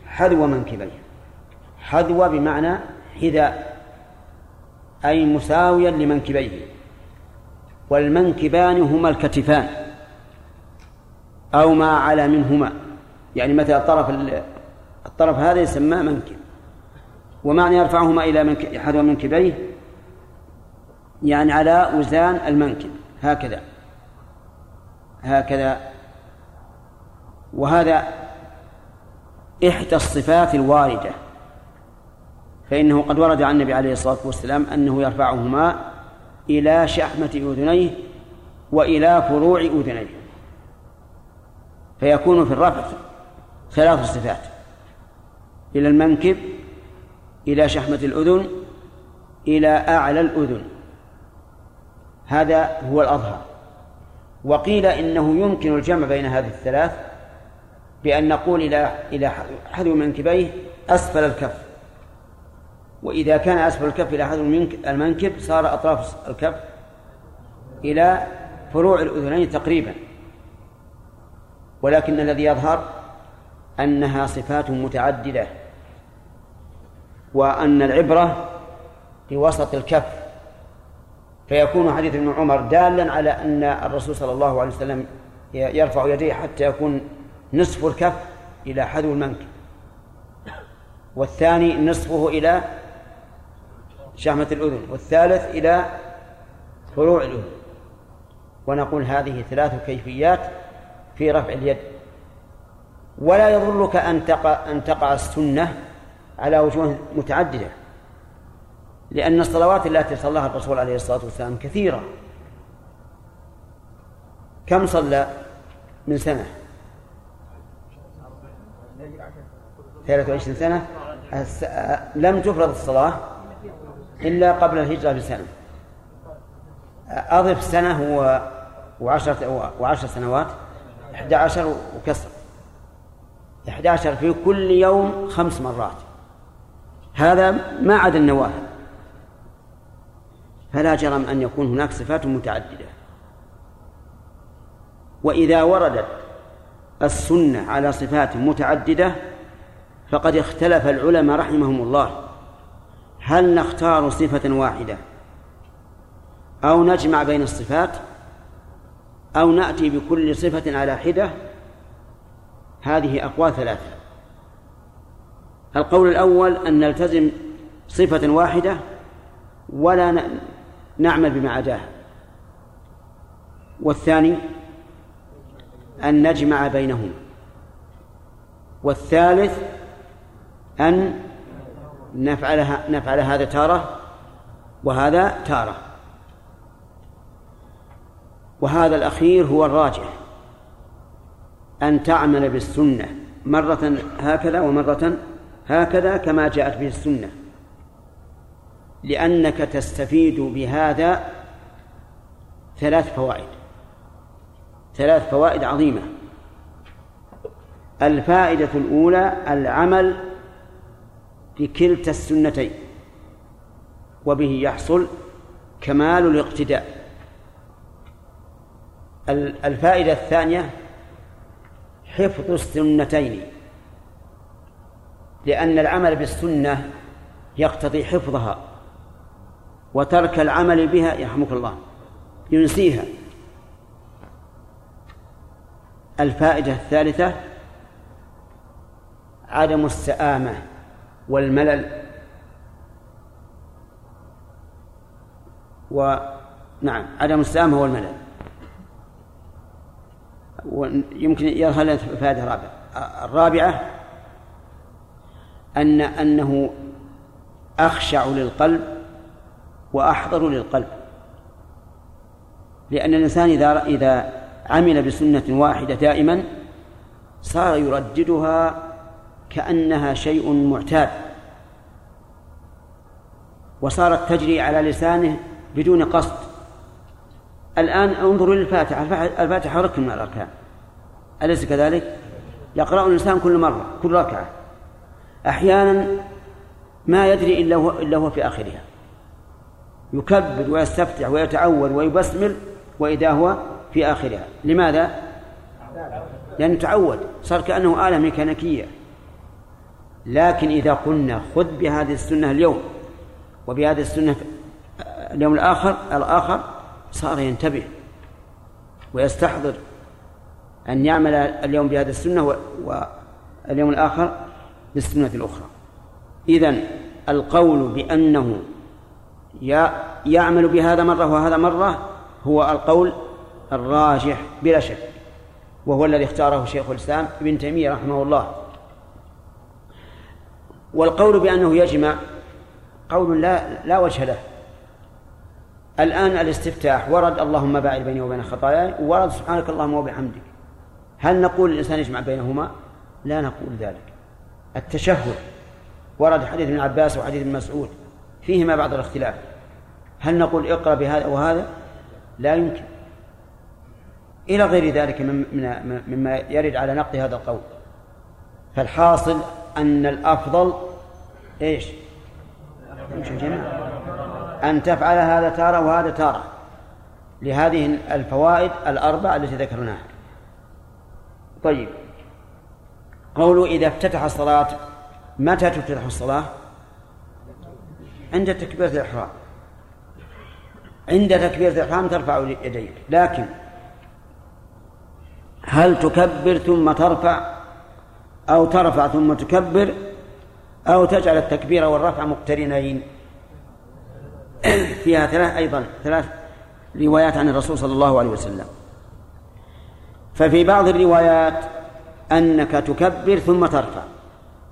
حذو منكبيه، حذو بمعنى حذاء، أي مساويا لمنكبيه، والمنكبان هما الكتفان أو ما علا منهما، يعني مثلا الطرف هذا يسمى منكب، ومعنى يرفعهما إلى حذو منكبيه يعني على وزان المنكب، هكذا. وهذا إحدى الصفات الواردة، فإنه قد ورد عن النبي عليه الصلاة والسلام أنه يرفعهما إلى شحمة أذنيه وإلى فروع أذنيه، فيكون في الرفع ثلاث صفات: إلى المنكب، إلى شحمة الأذن، إلى أعلى الأذن. هذا هو الأظهر. وقيل إنه يمكن الجمع بين هذه الثلاث بأن نقول إلى حذو منكبيه أسفل الكف، وإذا كان أسفل الكف إلى حذو المنكب صار أطراف الكف إلى فروع الأذنين تقريبا. ولكن الذي يظهر أنها صفات متعددة، وأن العبرة بوسط الكف، فيكون حديث ابن عمر دالا على أن الرسول صلى الله عليه وسلم يرفع يديه حتى يكون نصف الكف إلى حذو المنكب، والثاني نصفه إلى شحمة الأذن، والثالث إلى فروع الأذن. ونقول هذه ثلاث كيفيات في رفع اليد. ولا يضرك أن تقع السنة على وجوه متعددة، لأن الصلوات التي صلاها الرسول عليه الصلاة والسلام كثيرة. كم صلى من سنة؟ 23 سنة. لم تفرض الصلاة إلا قبل الهجرة بسنة. أضف سنة وعشر سنوات، 11 وكسر 11، في كل يوم 5 مرات، هذا ما عدا النوافل. فلا جرم أن يكون هناك صفات متعددة. وإذا وردت السنة على صفات متعددة فقد اختلف العلماء رحمهم الله، هل نختار صفة واحدة أو نجمع بين الصفات أو نأتي بكل صفة على حدة؟ هذه أقوال ثلاثة. القول الأول أن نلتزم صفة واحدة ولا نعمل بما عداها، والثاني أن نجمع بينهما، والثالث أن نفعل هذا تارة وهذا تارة. وهذا الأخير هو الراجح، أن تعمل بالسنة مرة هكذا ومرة هكذا كما جاءت به السنة، لأنك تستفيد بهذا ثلاث فوائد عظيمة. الفائدة الأولى العمل بكلتا السنتين، وبه يحصل كمال الاقتداء. الفائدة الثانية حفظ السنتين، لأن العمل بالسنة يقتضي حفظها، وترك العمل بها يرحمك الله ينسيها. الفائدة الثالثة عدم السآمة والملل، ونعم عدم السآمة والملل. ويمكن يظهر لنا فائدة رابعة. الرابعة أنه أخشع للقلب وأحضر للقلب، لأن الإنسان إذا عمل بسنة واحدة دائما صار يرددها كأنها شيء معتاد، وصارت تجري على لسانه بدون قصد. الآن انظروا للفاتحة، الفاتحة ركن من الأركان، أليس كذلك؟ يقرأ الإنسان كل مرة كل ركعة، أحيانا ما يدري إلا هو في آخرها، يكبر ويستفتح ويتعود ويبسمل وإذا هو في آخرها. لماذا؟ لأنه تعود، صار كأنه آلة ميكانيكية. لكن إذا قلنا خذ بهذه السنة اليوم وبهذه السنة اليوم الآخر صار ينتبه ويستحضر أن يعمل اليوم بهذه السنة واليوم الآخر بالسنة الأخرى. إذن القول بأنه يعمل بهذا مرة وهذا مرة هو القول الراجح بلا شك، وهو الذي اختاره شيخ الإسلام ابن تيمية رحمه الله. والقول بأنه يجمع قول لا وجه له. الآن الاستفتاح ورد اللهم باعد بيني وبين خطاياي، ورد سبحانك اللهم وبحمدك، هل نقول الإنسان يجمع بينهما؟ لا نقول ذلك. التشهد ورد حديث ابن عباس وحديث ابن مسعود فيهما بعض الاختلاف، هل نقول اقرأ بهذا وهذا؟ لا يمكن. إلى غير ذلك مما يرد على نقد هذا القول. فالحاصل أن الأفضل إيش؟ أن تفعل هذا تارة وهذا تارة، لهذه الفوائد الأربع التي ذكرناها. طيب، قولوا إذا افتتح الصلاة، متى تفتتح الصلاة؟ عند تكبيرة الإحرام، عند تكبيرة الإحرام ترفع يديك، لكن هل تكبر ثم ترفع، أو ترفع ثم تكبر، أو تجعل التكبير والرفع مقترنين؟ فيها ثلاث روايات عن الرسول صلى الله عليه وسلم. ففي بعض الروايات أنك تكبر ثم ترفع،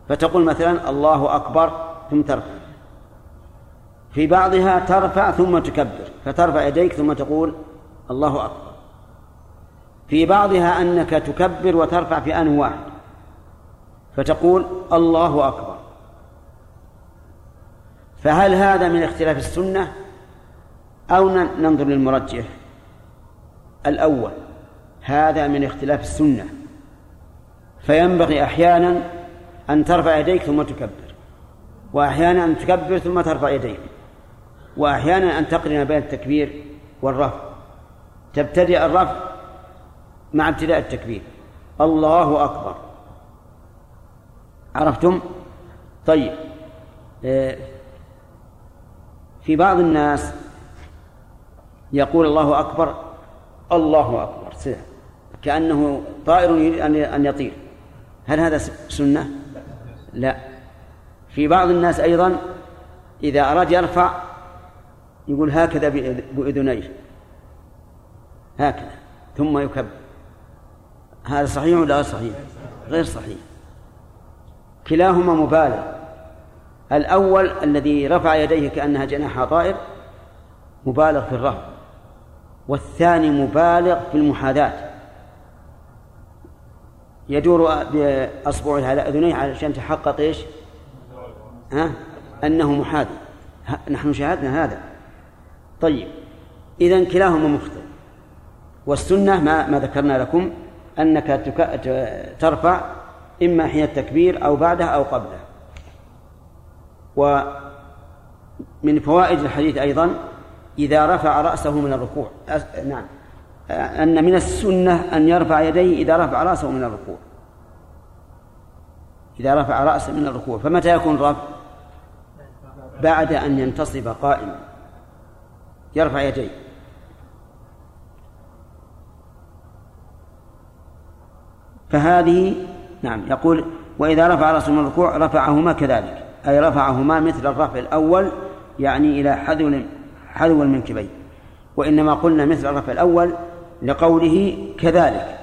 فتقول مثلا الله أكبر ثم ترفع. في بعضها ترفع ثم تكبر، فترفع يديك ثم تقول الله أكبر. في بعضها أنك تكبر وترفع في آن واحد، فتقول الله أكبر. فهل هذا من اختلاف السنة أو ننظر للمرجح؟ الأول، هذا من اختلاف السنة، فينبغي أحيانا أن ترفع يديك ثم تكبر، وأحيانا أن تكبر ثم ترفع يديك، وأحيانا أن تقرن بين التكبير والرفع، تبتدئ الرفع مع ابتداء التكبير الله أكبر. عرفتم؟ طيب، في بعض الناس يقول الله أكبر الله أكبر سلام، كأنه طائر يريد أن يطير، هل هذا سنة؟ لا. في بعض الناس أيضا إذا أراد يرفع يقول هكذا بأذنيه هكذا ثم يكبر. هذا صحيح ولا صحيح؟ غير صحيح، كلاهما مبالغ. الأول الذي رفع يديه كأنها جناح طائر مبالغ في الرفع، والثاني مبالغ في المحاذاة يدور بأصبعه على أذنيه علشان تحقق إيش؟ أنه محاذي. نحن شاهدنا هذا. طيب إذن كلاهما مخطئ. والسنة ما ذكرنا لكم أنك ترفع إما حين التكبير أو بعدها أو قبله. ومن فوائد الحديث أيضا إذا رفع رأسه من الركوع نعم أن من السنة أن يرفع يديه إذا رفع رأسه من الركوع، إذا رفع رأسه من الركوع. فمتى يكون رفع؟ بعد أن ينتصب قائما يرفع يديه. فهذه نعم يقول وإذا رفع رأسه من الركوع رفعهما كذلك، أي رفعهما مثل الرفع الأول يعني إلى حذو المنكبين. وإنما قلنا مثل الرفع الأول لقوله كذلك،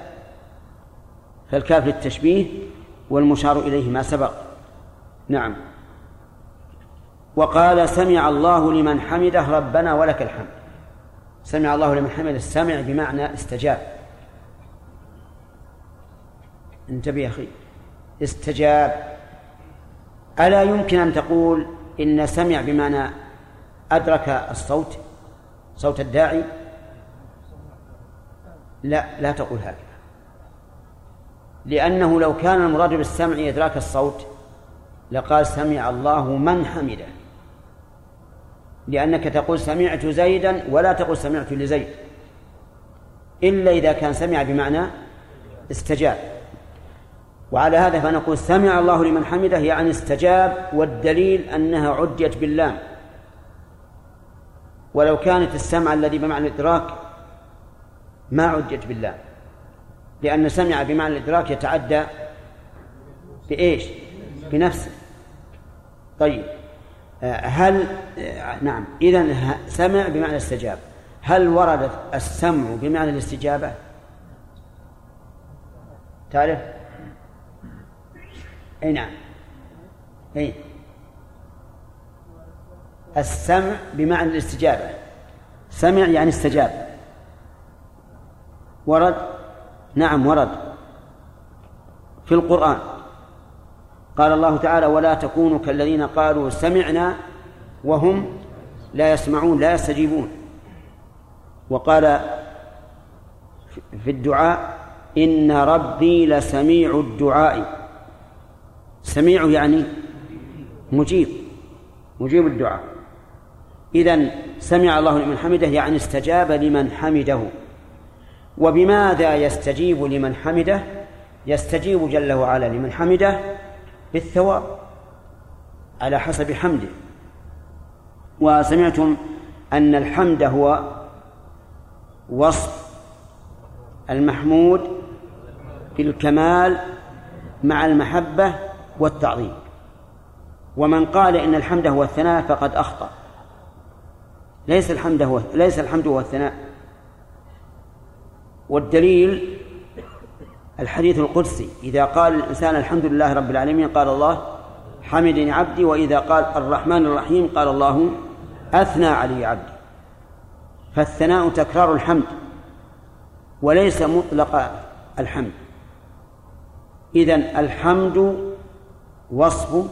فالكاف للتشبيه والمشار إليه ما سبق. نعم. وقال سمع الله لمن حمده ربنا ولك الحمد. سمع الله لمن حمده، السمع بمعنى استجاب. انتبه يا أخي، استجاب. ألا يمكن أن تقول إن سمع بمعنى أدرك الصوت، صوت الداعي؟ لا تقول هذا، لأنه لو كان المراد بالسمع إدراك الصوت لقال سمع الله من حمده، لأنك تقول سمعت زيدا ولا تقول سمعت لزيد، إلا إذا كان سمع بمعنى استجاب. وعلى هذا فنقول سمع الله لمن حمده يعني استجاب، والدليل أنها عديت باللام. ولو كانت السمع الذي بمعنى الإدراك ما عدت بالله، لأن سمع بمعنى الإدراك يتعدى بإيش؟ بنفسه. طيب هل نعم إذن سمع بمعنى استجاب، هل وردت السمع بمعنى الاستجابة؟ تعرف؟ أي نعم، أي السمع بمعنى الاستجابة، سمع يعني استجاب. ورد؟ نعم ورد في القرآن، قال الله تعالى ولا تكونوا كالذين قالوا سمعنا وهم لا يسمعون لا يستجيبون. وقال في الدعاء إن ربي لسميع الدعاء، سميع يعني مجيب الدعاء. إذن سمع الله لمن حمده يعني استجاب لمن حمده. وبماذا يستجيب لمن حمده؟ يستجيب جل وعلا لمن حمده بالثواب على حسب حمده. وسمعتم أن الحمد هو وصف المحمود بالكمال مع المحبة والتعظيم. ومن قال إن الحمد هو الثناء فقد أخطأ، ليس الحمد هو الثناء. والدليل الحديث القدسي إذا قال الإنسان الحمد لله رب العالمين قال الله حمدني عبدي، وإذا قال الرحمن الرحيم قال الله أثنى علي عبدي. فالثناء تكرار الحمد وليس مطلق الحمد. إذن الحمد وصف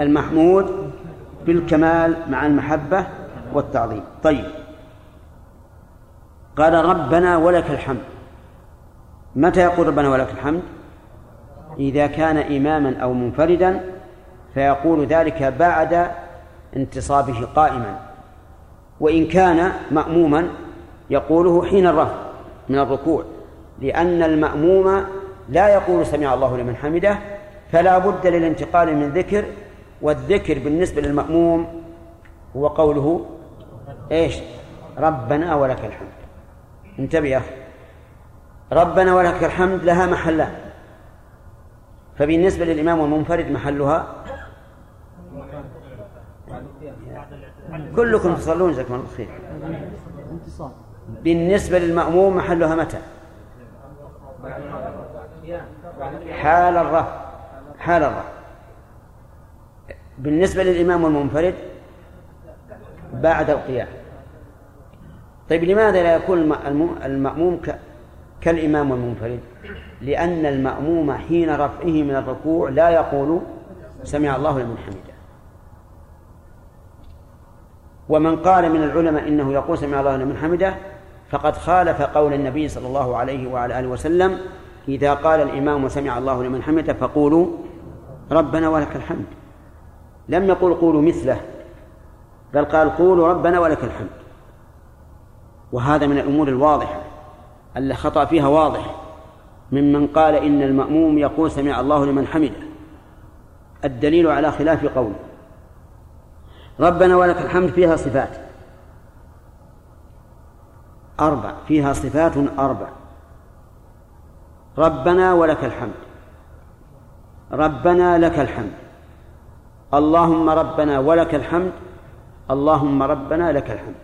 المحمود بالكمال مع المحبة والتعظيم. طيب قال ربنا ولك الحمد. متى يقول ربنا ولك الحمد؟ إذا كان إماما أو منفردا فيقول ذلك بعد انتصابه قائما، وإن كان مأموما يقوله حين الرفع من الركوع، لأن المأموم لا يقول سمع الله لمن حمده، فلا بد للانتقال من ذكر، والذكر بالنسبة للمأموم هو قوله إيش؟ ربنا ولك الحمد. انتبه يا أخي، ربنا ولك الحمد لها محلان، فبالنسبة للإمام والمنفرد محلها كلكم تصلون جزاكم الله خير. بالنسبة للمأموم محلها متى؟ حال الرفع. بالنسبة للإمام والمنفرد بعد القيام. طيب لماذا لا يكون المأموم كالإمام والمنفرد؟ لأن المأموم حين رفعه من الركوع لا يقول سمع الله لمن حمده. ومن قال من العلماء إنه يقول سمع الله لمن حمده فقد خالف قول النبي صلى الله عليه وعلى آله وسلم: إذا قال الإمام سمع الله لمن حمده فقولوا ربنا ولك الحمد. لم يقل قولوا مثله، بل قال قولوا ربنا ولك الحمد. وهذا من الأمور الواضحة اللي خطأ فيها واضح ممن قال إن المأموم يقول سمع الله لمن حمده. الدليل على خلاف قوله. ربنا ولك الحمد فيها صفات أربع، فيها صفات أربع: ربنا ولك الحمد، ربنا لك الحمد، اللهم ربنا ولك الحمد، اللهم ربنا لك الحمد.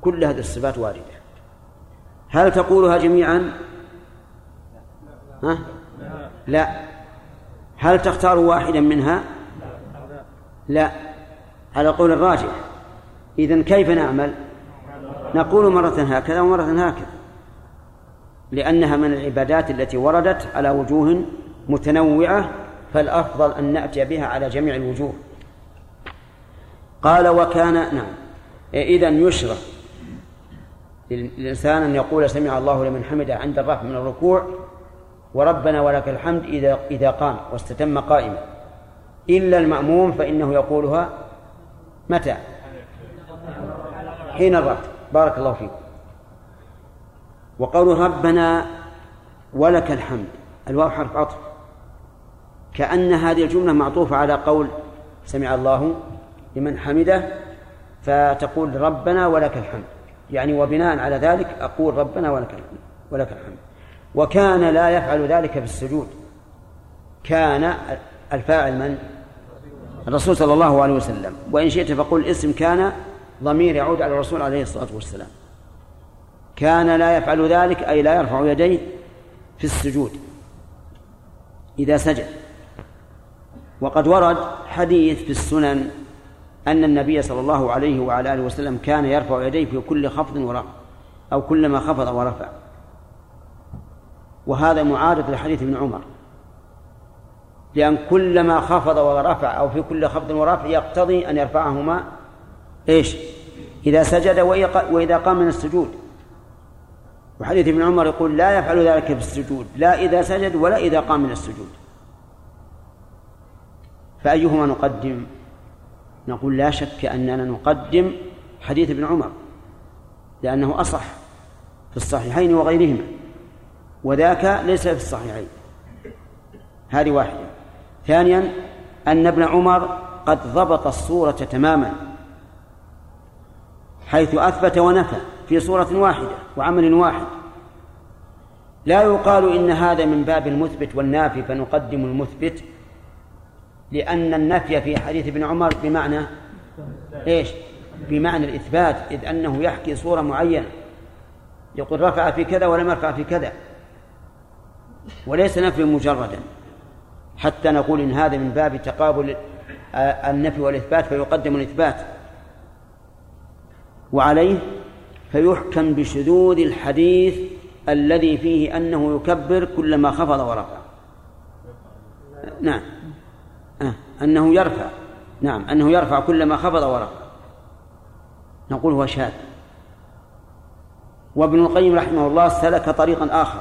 كل هذه الصفات واردة. هل تقولها جميعا؟ ها؟ لا. هل تختار واحدا منها؟ لا، على قول الراجح. إذن كيف نعمل؟ نقول مرة هكذا ومرة هكذا، لأنها من العبادات التي وردت على وجوه متنوعة، فالأفضل أن نأتي بها على جميع الوجوه. قال: وكان نعم. إذن يشرع للإنسان أن يقول سمع الله لمن حمده عند الرفع من الركوع، وربنا ولك الحمد إذا قام واستتم قائما، إلا المأموم فإنه يقولها متى؟ حين الرفع. بارك الله فيكم. وقول ربنا ولك الحمد، الواو حرف عطف، كأن هذه الجملة معطوفة على قول سمع الله لمن حمده، فتقول ربنا ولك الحمد، يعني وبناء على ذلك أقول ربنا ولك الحمد. وكان لا يفعل ذلك في السجود. كان الفاعل من؟ الرسول صلى الله عليه وسلم. وإن شئت فقل اسم كان ضمير يعود على الرسول عليه الصلاة والسلام. كان لا يفعل ذلك، أي لا يرفع يديه في السجود إذا سجد. وقد ورد حديث في السنن أن النبي صلى الله عليه وعلى آله وسلم كان يرفع يديه في كل خفض ورفع، أو كلما خفض ورفع. وهذا معارض لحديث ابن عمر، لأن كلما خفض ورفع أو في كل خفض ورفع يقتضي أن يرفعهما إيش؟ إذا سجد وإذا قام من السجود. وحديث ابن عمر يقول لا يفعل ذلك في السجود، لا إذا سجد ولا إذا قام من السجود. فأيهما نقدم؟ نقول لا شك أننا نقدم حديث ابن عمر، لأنه أصح في الصحيحين وغيرهما، وذاك ليس في الصحيحين. هذه واحدة. ثانيا، أن ابن عمر قد ضبط الصورة تماما، حيث أثبت ونفى في صورة واحدة وعمل واحد. لا يقال إن هذا من باب المثبت والنافي فنقدم المثبت، لأن النفي في حديث ابن عمر بمعنى إيش؟ بمعنى الإثبات، إذ أنه يحكي صورة معينة، يقول رفع في كذا ولم يرفع في كذا، وليس نفي مجردا حتى نقول إن هذا من باب تقابل النفي والإثبات فيقدم الإثبات. وعليه فيحكم بشذوذ الحديث الذي فيه أنه يكبر كلما خفض ورفع. نعم، أنه يرفع، نعم أنه يرفع كلما خفض ورفع. نقول هو شاذ. وابن القيم رحمه الله سلك طريقا آخر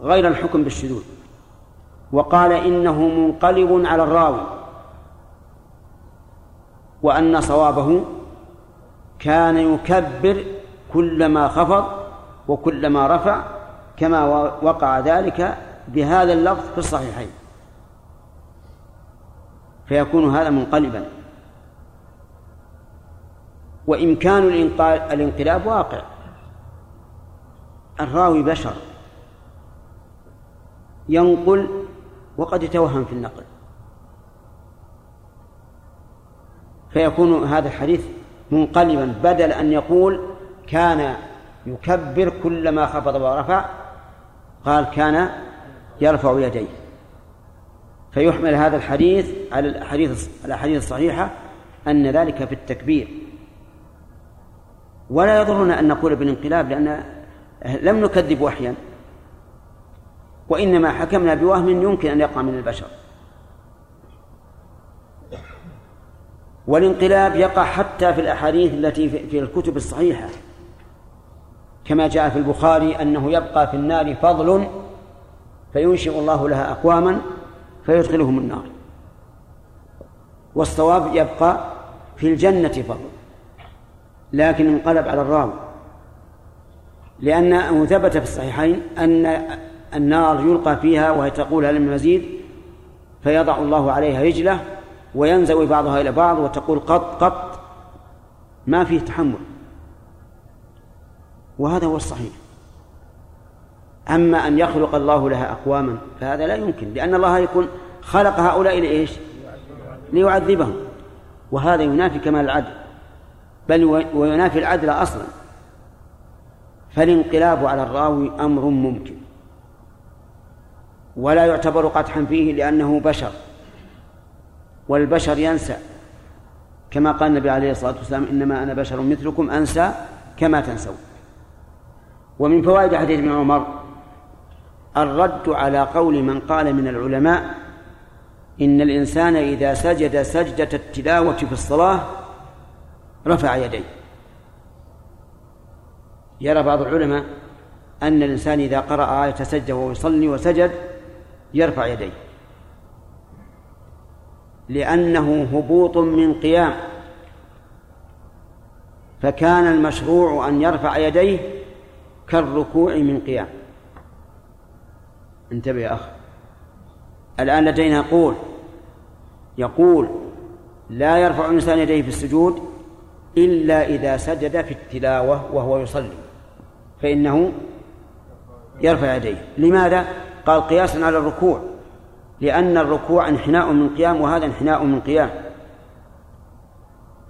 غير الحكم بالشذوذ، وقال إنه منقلب على الراوي، وأن صوابه كان يكبر كلما خفض وكلما رفع، كما وقع ذلك بهذا اللفظ في الصحيحين، فيكون هذا منقلبا. وإمكان الانقلاب واقع، الراوي بشر ينقل وقد يتوهم في النقل، فيكون هذا الحديث منقلبا، بدل أن يقول كان يكبر كلما خفض ورفع قال كان يرفع يديه، فيحمل هذا الحديث على الأحاديث الصحيحة أن ذلك في التكبير. ولا يضرنا أن نقول بالانقلاب لأن لم نكذب وحيا، وإنما حكمنا بوهم يمكن أن يقع من البشر. والانقلاب يقع حتى في الأحاديث التي في الكتب الصحيحة، كما جاء في البخاري أنه يبقى في النار فضل فينشئ الله لها أقواما فيدخلهم النار، والصواب يبقى في الجنة فضل، لكن انقلب على الراوي، لأنه ثبت في الصحيحين أن النار يلقى فيها وهي تقول هل من مزيد، فيضع الله عليها رجله وينزوي بعضها إلى بعض وتقول قط قط، ما فيه تحمل، وهذا هو الصحيح. أما أن يخلق الله لها أقواما فهذا لا يمكن، لأن الله يكون خلق هؤلاء لإيش؟ ليعذبهم، وهذا ينافي كمال العدل، بل وينافي العدل أصلا. فالانقلاب على الراوي أمر ممكن ولا يعتبر قدحا فيه، لأنه بشر والبشر ينسى، كما قال النبي عليه الصلاة والسلام إنما أنا بشر مثلكم أنسى كما تنسون. ومن فوائد حديث ابن عمر الرد على قول من قال من العلماء إن الإنسان إذا سجد سجدة التلاوة في الصلاة رفع يديه. يرى بعض العلماء أن الإنسان إذا قرأ آية سجدة ويصلي وسجد يرفع يديه، لأنه هبوط من قيام، فكان المشروع أن يرفع يديه كالركوع من قيام. انتبه يا أخي، الآن لدينا يقول لا يرفع الإنسان يديه في السجود إلا إذا سجد في التلاوة وهو يصلي فإنه يرفع يديه. لماذا؟ قال قياسا على الركوع، لأن الركوع انحناء من قيام وهذا انحناء من قيام،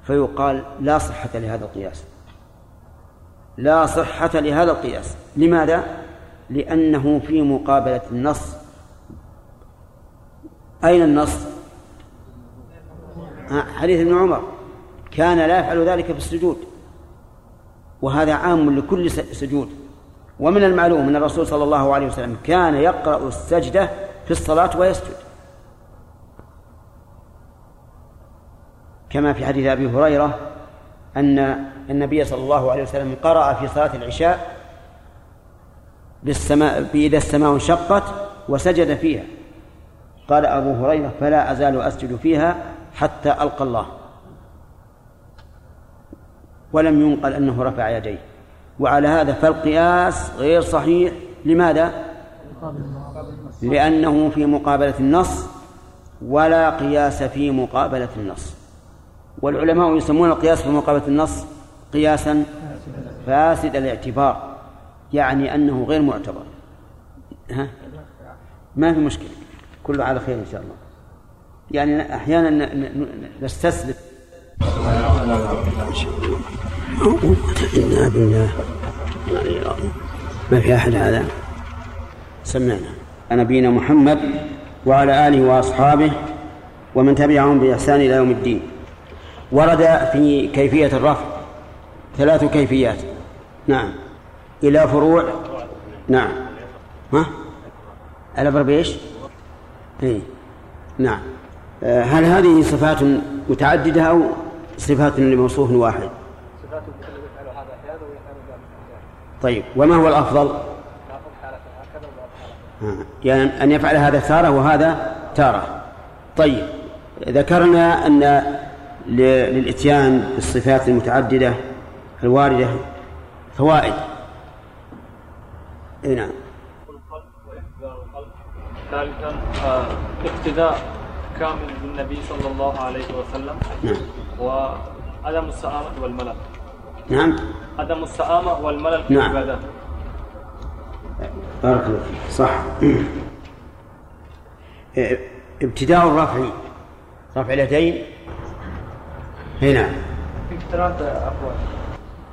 فيقال لا صحة لهذا القياس، لا صحة لهذا القياس. لماذا؟ لأنه في مقابلة النص. أين النص؟ حديث ابن عمر كان لا يفعل ذلك في السجود، وهذا عام لكل سجود. ومن المعلوم أن الرسول صلى الله عليه وسلم كان يقرأ السجدة في الصلاة ويسجد، كما في حديث أبي هريرة أن النبي صلى الله عليه وسلم قرأ في صلاة العشاء بإذا السماء انشقت وسجد فيها، قال أبو هريرة فلا أزال أسجد فيها حتى ألقى الله، ولم ينقل أنه رفع يديه. وعلى هذا فالقياس غير صحيح. لماذا؟ لأنه في مقابلة النص ولا قياس في مقابلة النص، والعلماء يسمون القياس في مقابلة النص قياسا فاسد الاعتبار، يعني أنه غير معتبر. ما في مشكلة، كله على خير إن شاء الله. يعني أحيانا نستسلم. ما في أحد هذا. سمعنا نبينا محمد وعلى آله وأصحابه ومن تبعهم بإحسان إلى يوم الدين. ورد في كيفية الرفع ثلاث كيفيات. نعم إلى فروع. نعم ها ألا بربيش إيه نعم. هل هذه صفات متعددة أو صفات لموصوف واحد؟ صفات يفعل هذا أحيانا ويفعل ذلك أحيانا. طيب وما هو الأفضل؟ يعني أن يفعل هذا تارة وهذا تارة. طيب ذكرنا أن للإتيان بالصفات المتعددة الواردة فوائد. نعم. ثالثا اقتداء كامل بالنبي صلى الله عليه وسلم. نعم. وعدم السآمة والملل. نعم. عدم السآمة والملل في العبادات. بارك الله فيك. صح. ابتداء الرفع رفع اليدين هنا في ثلاث أقوال.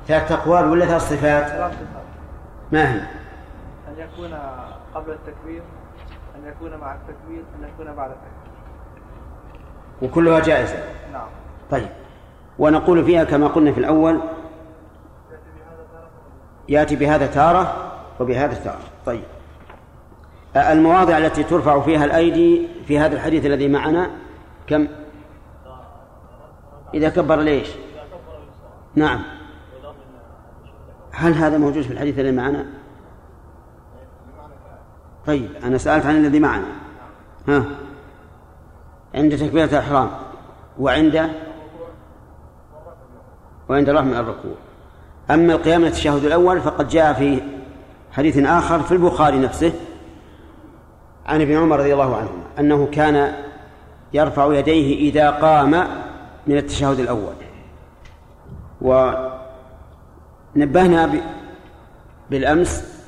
ثلاث أقوال ولا ثلاث صفات؟ ثلاث صفات. ما هي؟ أن يكون قبل التكبير، أن يكون مع التكبير، أن يكون بعد التكبير. وكلها جائزة. نعم. طيب ونقول فيها كما قلنا في الأول يأتي بهذا تارة وبهذا تارة. طيب، المواضع التي ترفع فيها الأيدي في هذا الحديث الذي معنا كم؟ إذا كبر ليش؟ نعم. هل هذا موجود في الحديث الذي معنا؟ طيب، أنا سألت عن الذي معنا. ها، عند تكبيرة الإحرام وعند رفع من الركوع. أما القيام للتشهد الأول فقد جاء في حديث آخر في البخاري نفسه عن ابن عمر رضي الله عنهما أنه كان يرفع يديه إذا قام من التشهد الأول. ونبهنا بالأمس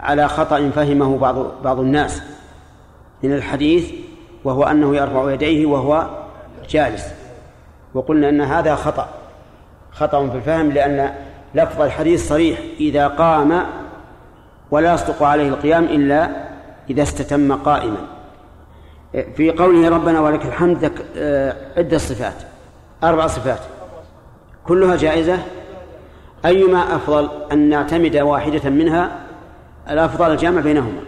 على خطأ فهمه بعض الناس من الحديث، وهو أنه يرفع يديه وهو جالس، وقلنا أن هذا خطأ في الفهم، لأن لفظ الحديث صريح إذا قام، ولا يصدق عليه القيام إلا إذا استتم قائما. في قوله ربنا ولك الحمد عدة صفات، 4 صفات كلها جائزة، أيما أفضل أن نعتمد واحدة منها؟ الأفضل الجمع بينهما،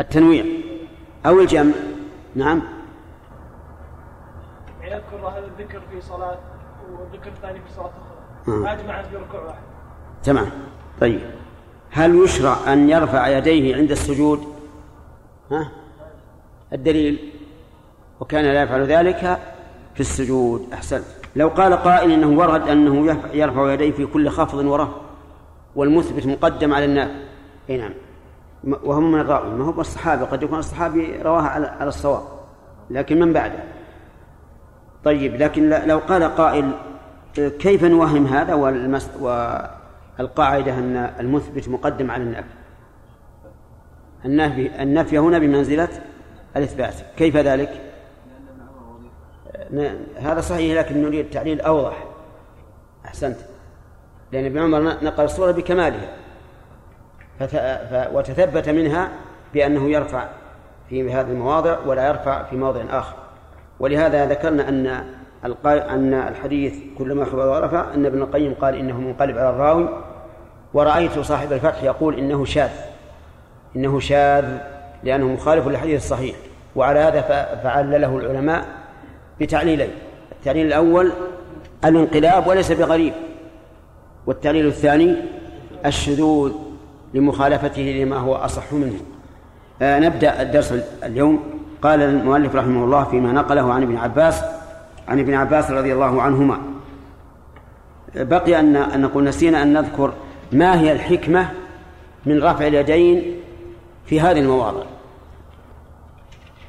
التنويع أو الجمع. نعم. يذكر هذا الذكر في صلاة وذكر ثاني في صلاة أخرى، أجمع في ركوع واحد. تمام. طيب، هل يشرع أن يرفع يديه عند السجود؟ ها؟ الدليل: وكان لا يفعل ذلك في السجود. أحسن. لو قال قائل إنه ورد أنه يرفع يديه في كل خفض ورفع، والمثبت مقدم على النافي. أي نعم، وهم من الراوي، ما هو الصحابي، قد يكون الصحابي رواها على الصواب لكن من بعده. طيب، لكن لو قال قائل كيف نوهم هذا والقاعدة أن المثبت مقدم على النفي، النفي هنا بمنزلة الإثبات، كيف ذلك؟ هذا صحيح، لكن نريد التعليل أوضح. أحسنت. لأن ابن عمر نقل الصورة بكمالها وتثبت منها بأنه يرفع في هذه المواضع ولا يرفع في موضع آخر، ولهذا ذكرنا أن الحديث كلما خفض ورفع أن ابن القيم قال إنه منقلب على الراوي، ورأيت صاحب الفتح يقول إنه شاذ لأنه مخالف للحديث الصحيح. وعلى هذا فعلله العلماء بتعليلين: التعليل الأول الانقلاب وليس بغريب، والتعليل الثاني الشذوذ لمخالفته لما هو أصح منه. نبدأ الدرس اليوم. قال المؤلف رحمه الله فيما نقله عن ابن عباس رضي الله عنهما. بقي أن نقول نسينا أن نذكر ما هي الحكمة من رفع اليدين في هذه المواضع.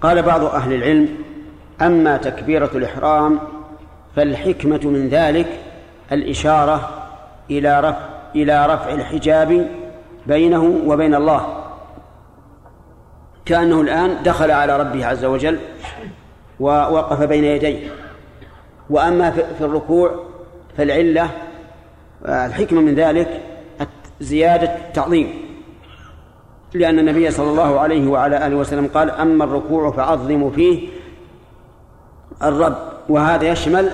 قال بعض أهل العلم: أما تكبيرة الإحرام فالحكمة من ذلك الإشارة إلى رفع الحجاب بينه وبين الله، كأنه الآن دخل على ربه عز وجل ووقف بين يديه. وأما في الركوع فالعلة الحكمة من ذلك زيادة التعظيم، لأن النبي صلى الله عليه وعلى آله وسلم قال: أما الركوع فعظموا فيه الرب. وهذا يشمل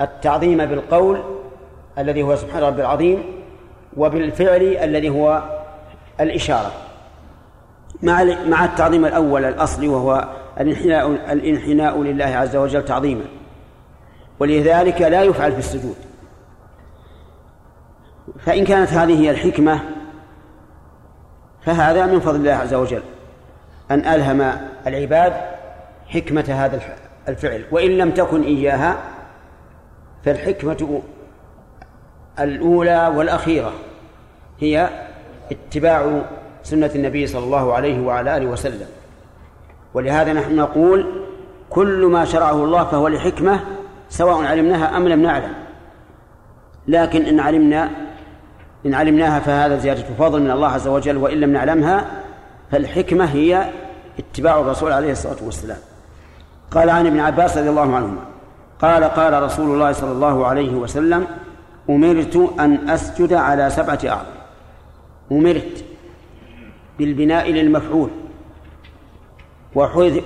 التعظيم بالقول الذي هو سبحان ربي العظيم، وبالفعل الذي هو الإشارة، مع التعظيم الأول الأصلي وهو الانحناء لله عز وجل تعظيما، ولذلك لا يفعل في السجود. فإن كانت هذه هي الحكمة فهذا من فضل الله عز وجل أن ألهم العباد حكمة هذا الفعل، وإن لم تكن إياها فالحكمة الأولى والأخيرة هي اتباع سنة النبي صلى الله عليه وعلى آله وسلم. ولهذا نحن نقول كل ما شرعه الله فهو لحكمة، سواء علمناها أم لم نعلم، لكن إن علمناها فهذا زيادة فضل من الله عز وجل، وإن لم نعلمها فالحكمة هي اتباع الرسول عليه الصلاة والسلام. قال عن ابن عباس رضي الله عنهما قال رسول الله صلى الله عليه وسلم: أمرت أن أسجد على 7 أعظم. أمرت بالبناء للمفعول،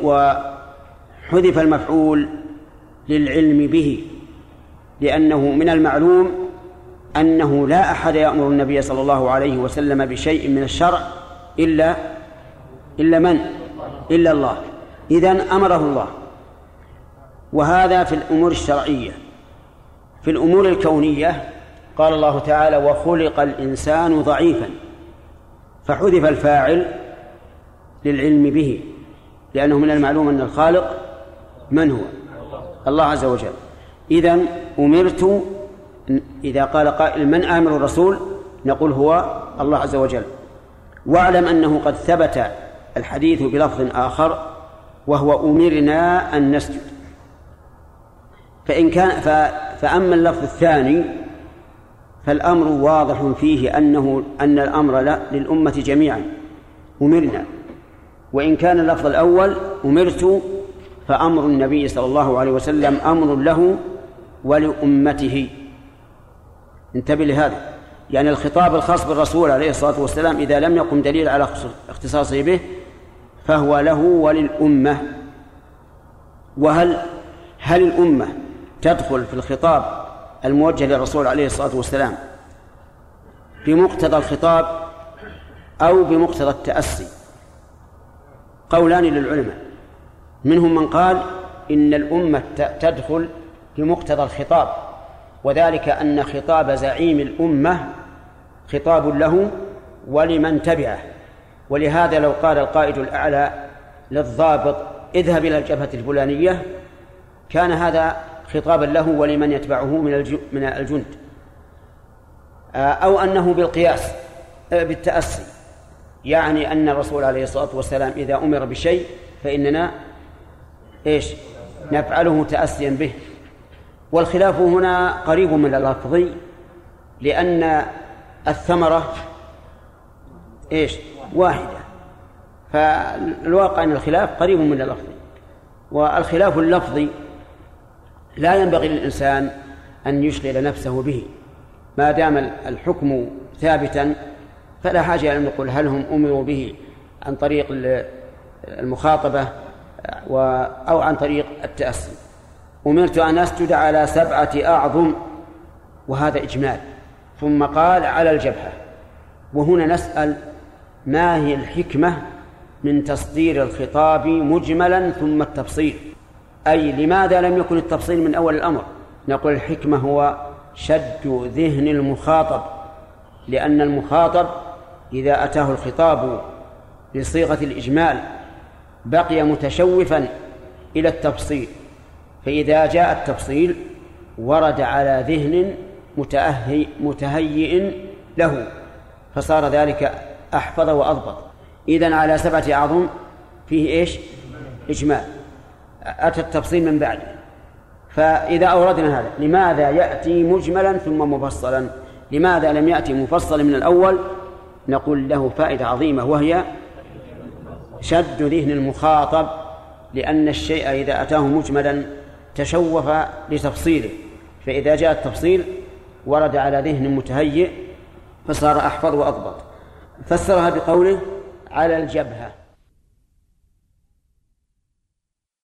وحذف المفعول للعلم به، لأنه من المعلوم أنه لا أحد يأمر النبي صلى الله عليه وسلم بشيء من الشرع إلا الله. إذن أمره الله. وهذا في الأمور الشرعية. في الأمور الكونية قال الله تعالى: وخلق الإنسان ضعيفا، فحذف الفاعل للعلم به، لأنه من المعلوم أن الخالق من هو؟ الله عز وجل. إذن أمرت، إذا قال قائل: من آمر الرسول؟ نقول: هو الله عز وجل. واعلم أنه قد ثبت الحديث بلفظ آخر، وهو: أمرنا أن نسجد. فأما اللفظ الثاني فالأمر واضح فيه أن الأمر للأمة جميعا، أمرنا. وإن كان اللفظ الأول أمرت، فأمر النبي صلى الله عليه وسلم أمر له ولأمته. انتبه لهذا. يعني الخطاب الخاص بالرسول عليه الصلاة والسلام إذا لم يقم دليل على اختصاصه به فهو له وللأمة. هل الأمة تدخل في الخطاب الموجه للرسول عليه الصلاة والسلام بمقتضى الخطاب أو بمقتضى التأسي؟ قولان للعلماء. منهم من قال إن الأمة تدخل بمقتضى الخطاب، وذلك أن خطاب زعيم الأمة خطاب له ولمن تبعه، ولهذا لو قال القائد الأعلى للضابط: اذهب إلى الجبهة الفلانية، كان هذا خطابا له ولمن يتبعه من الجند. أو أنه بالقياس بالتأسي، يعني أن الرسول عليه الصلاة والسلام إذا أمر بشيء فإننا نفعله تأسيا به. والخلاف هنا قريب من اللفظي، لأن الثمرة واحدة، فالواقع أن الخلاف قريب من اللفظي. والخلاف اللفظي لا ينبغي للإنسان أن يشغل نفسه به، ما دام الحكم ثابتا فلا حاجة أن نقول هل هم أمروا به عن طريق المخاطبة أو عن طريق التأسي. أمرت أن أسجد على 7 أعظم، وهذا إجمال، ثم قال: على الجبهة. وهنا نسأل: ما هي الحكمة من تصدير الخطاب مجملا ثم التفصيل؟ أي لماذا لم يكن التفصيل من أول الأمر؟ نقول: الحكمة هو شد ذهن المخاطب، لأن المخاطب إذا أتاه الخطاب بصيغة الإجمال بقي متشوفا إلى التفصيل، فإذا جاء التفصيل ورد على ذهن متهيئ له، فصار ذلك أحفظ وأضبط. إذن على 7 أعظم فيه إجمال، أتى التفصيل من بعده. فإذا أوردنا هذا، لماذا يأتي مجملا ثم مفصلا؟ لماذا لم يأتي مفصلا من الأول؟ نقول: له فائدة عظيمة، وهي شد ذهن المخاطب، لأن الشيء إذا أتاه مجملا تشوف لتفصيله، فإذا جاء التفصيل ورد على ذهن متهيئ فصار أحفظ وأضبط. فسرها بقوله: على الجبهة.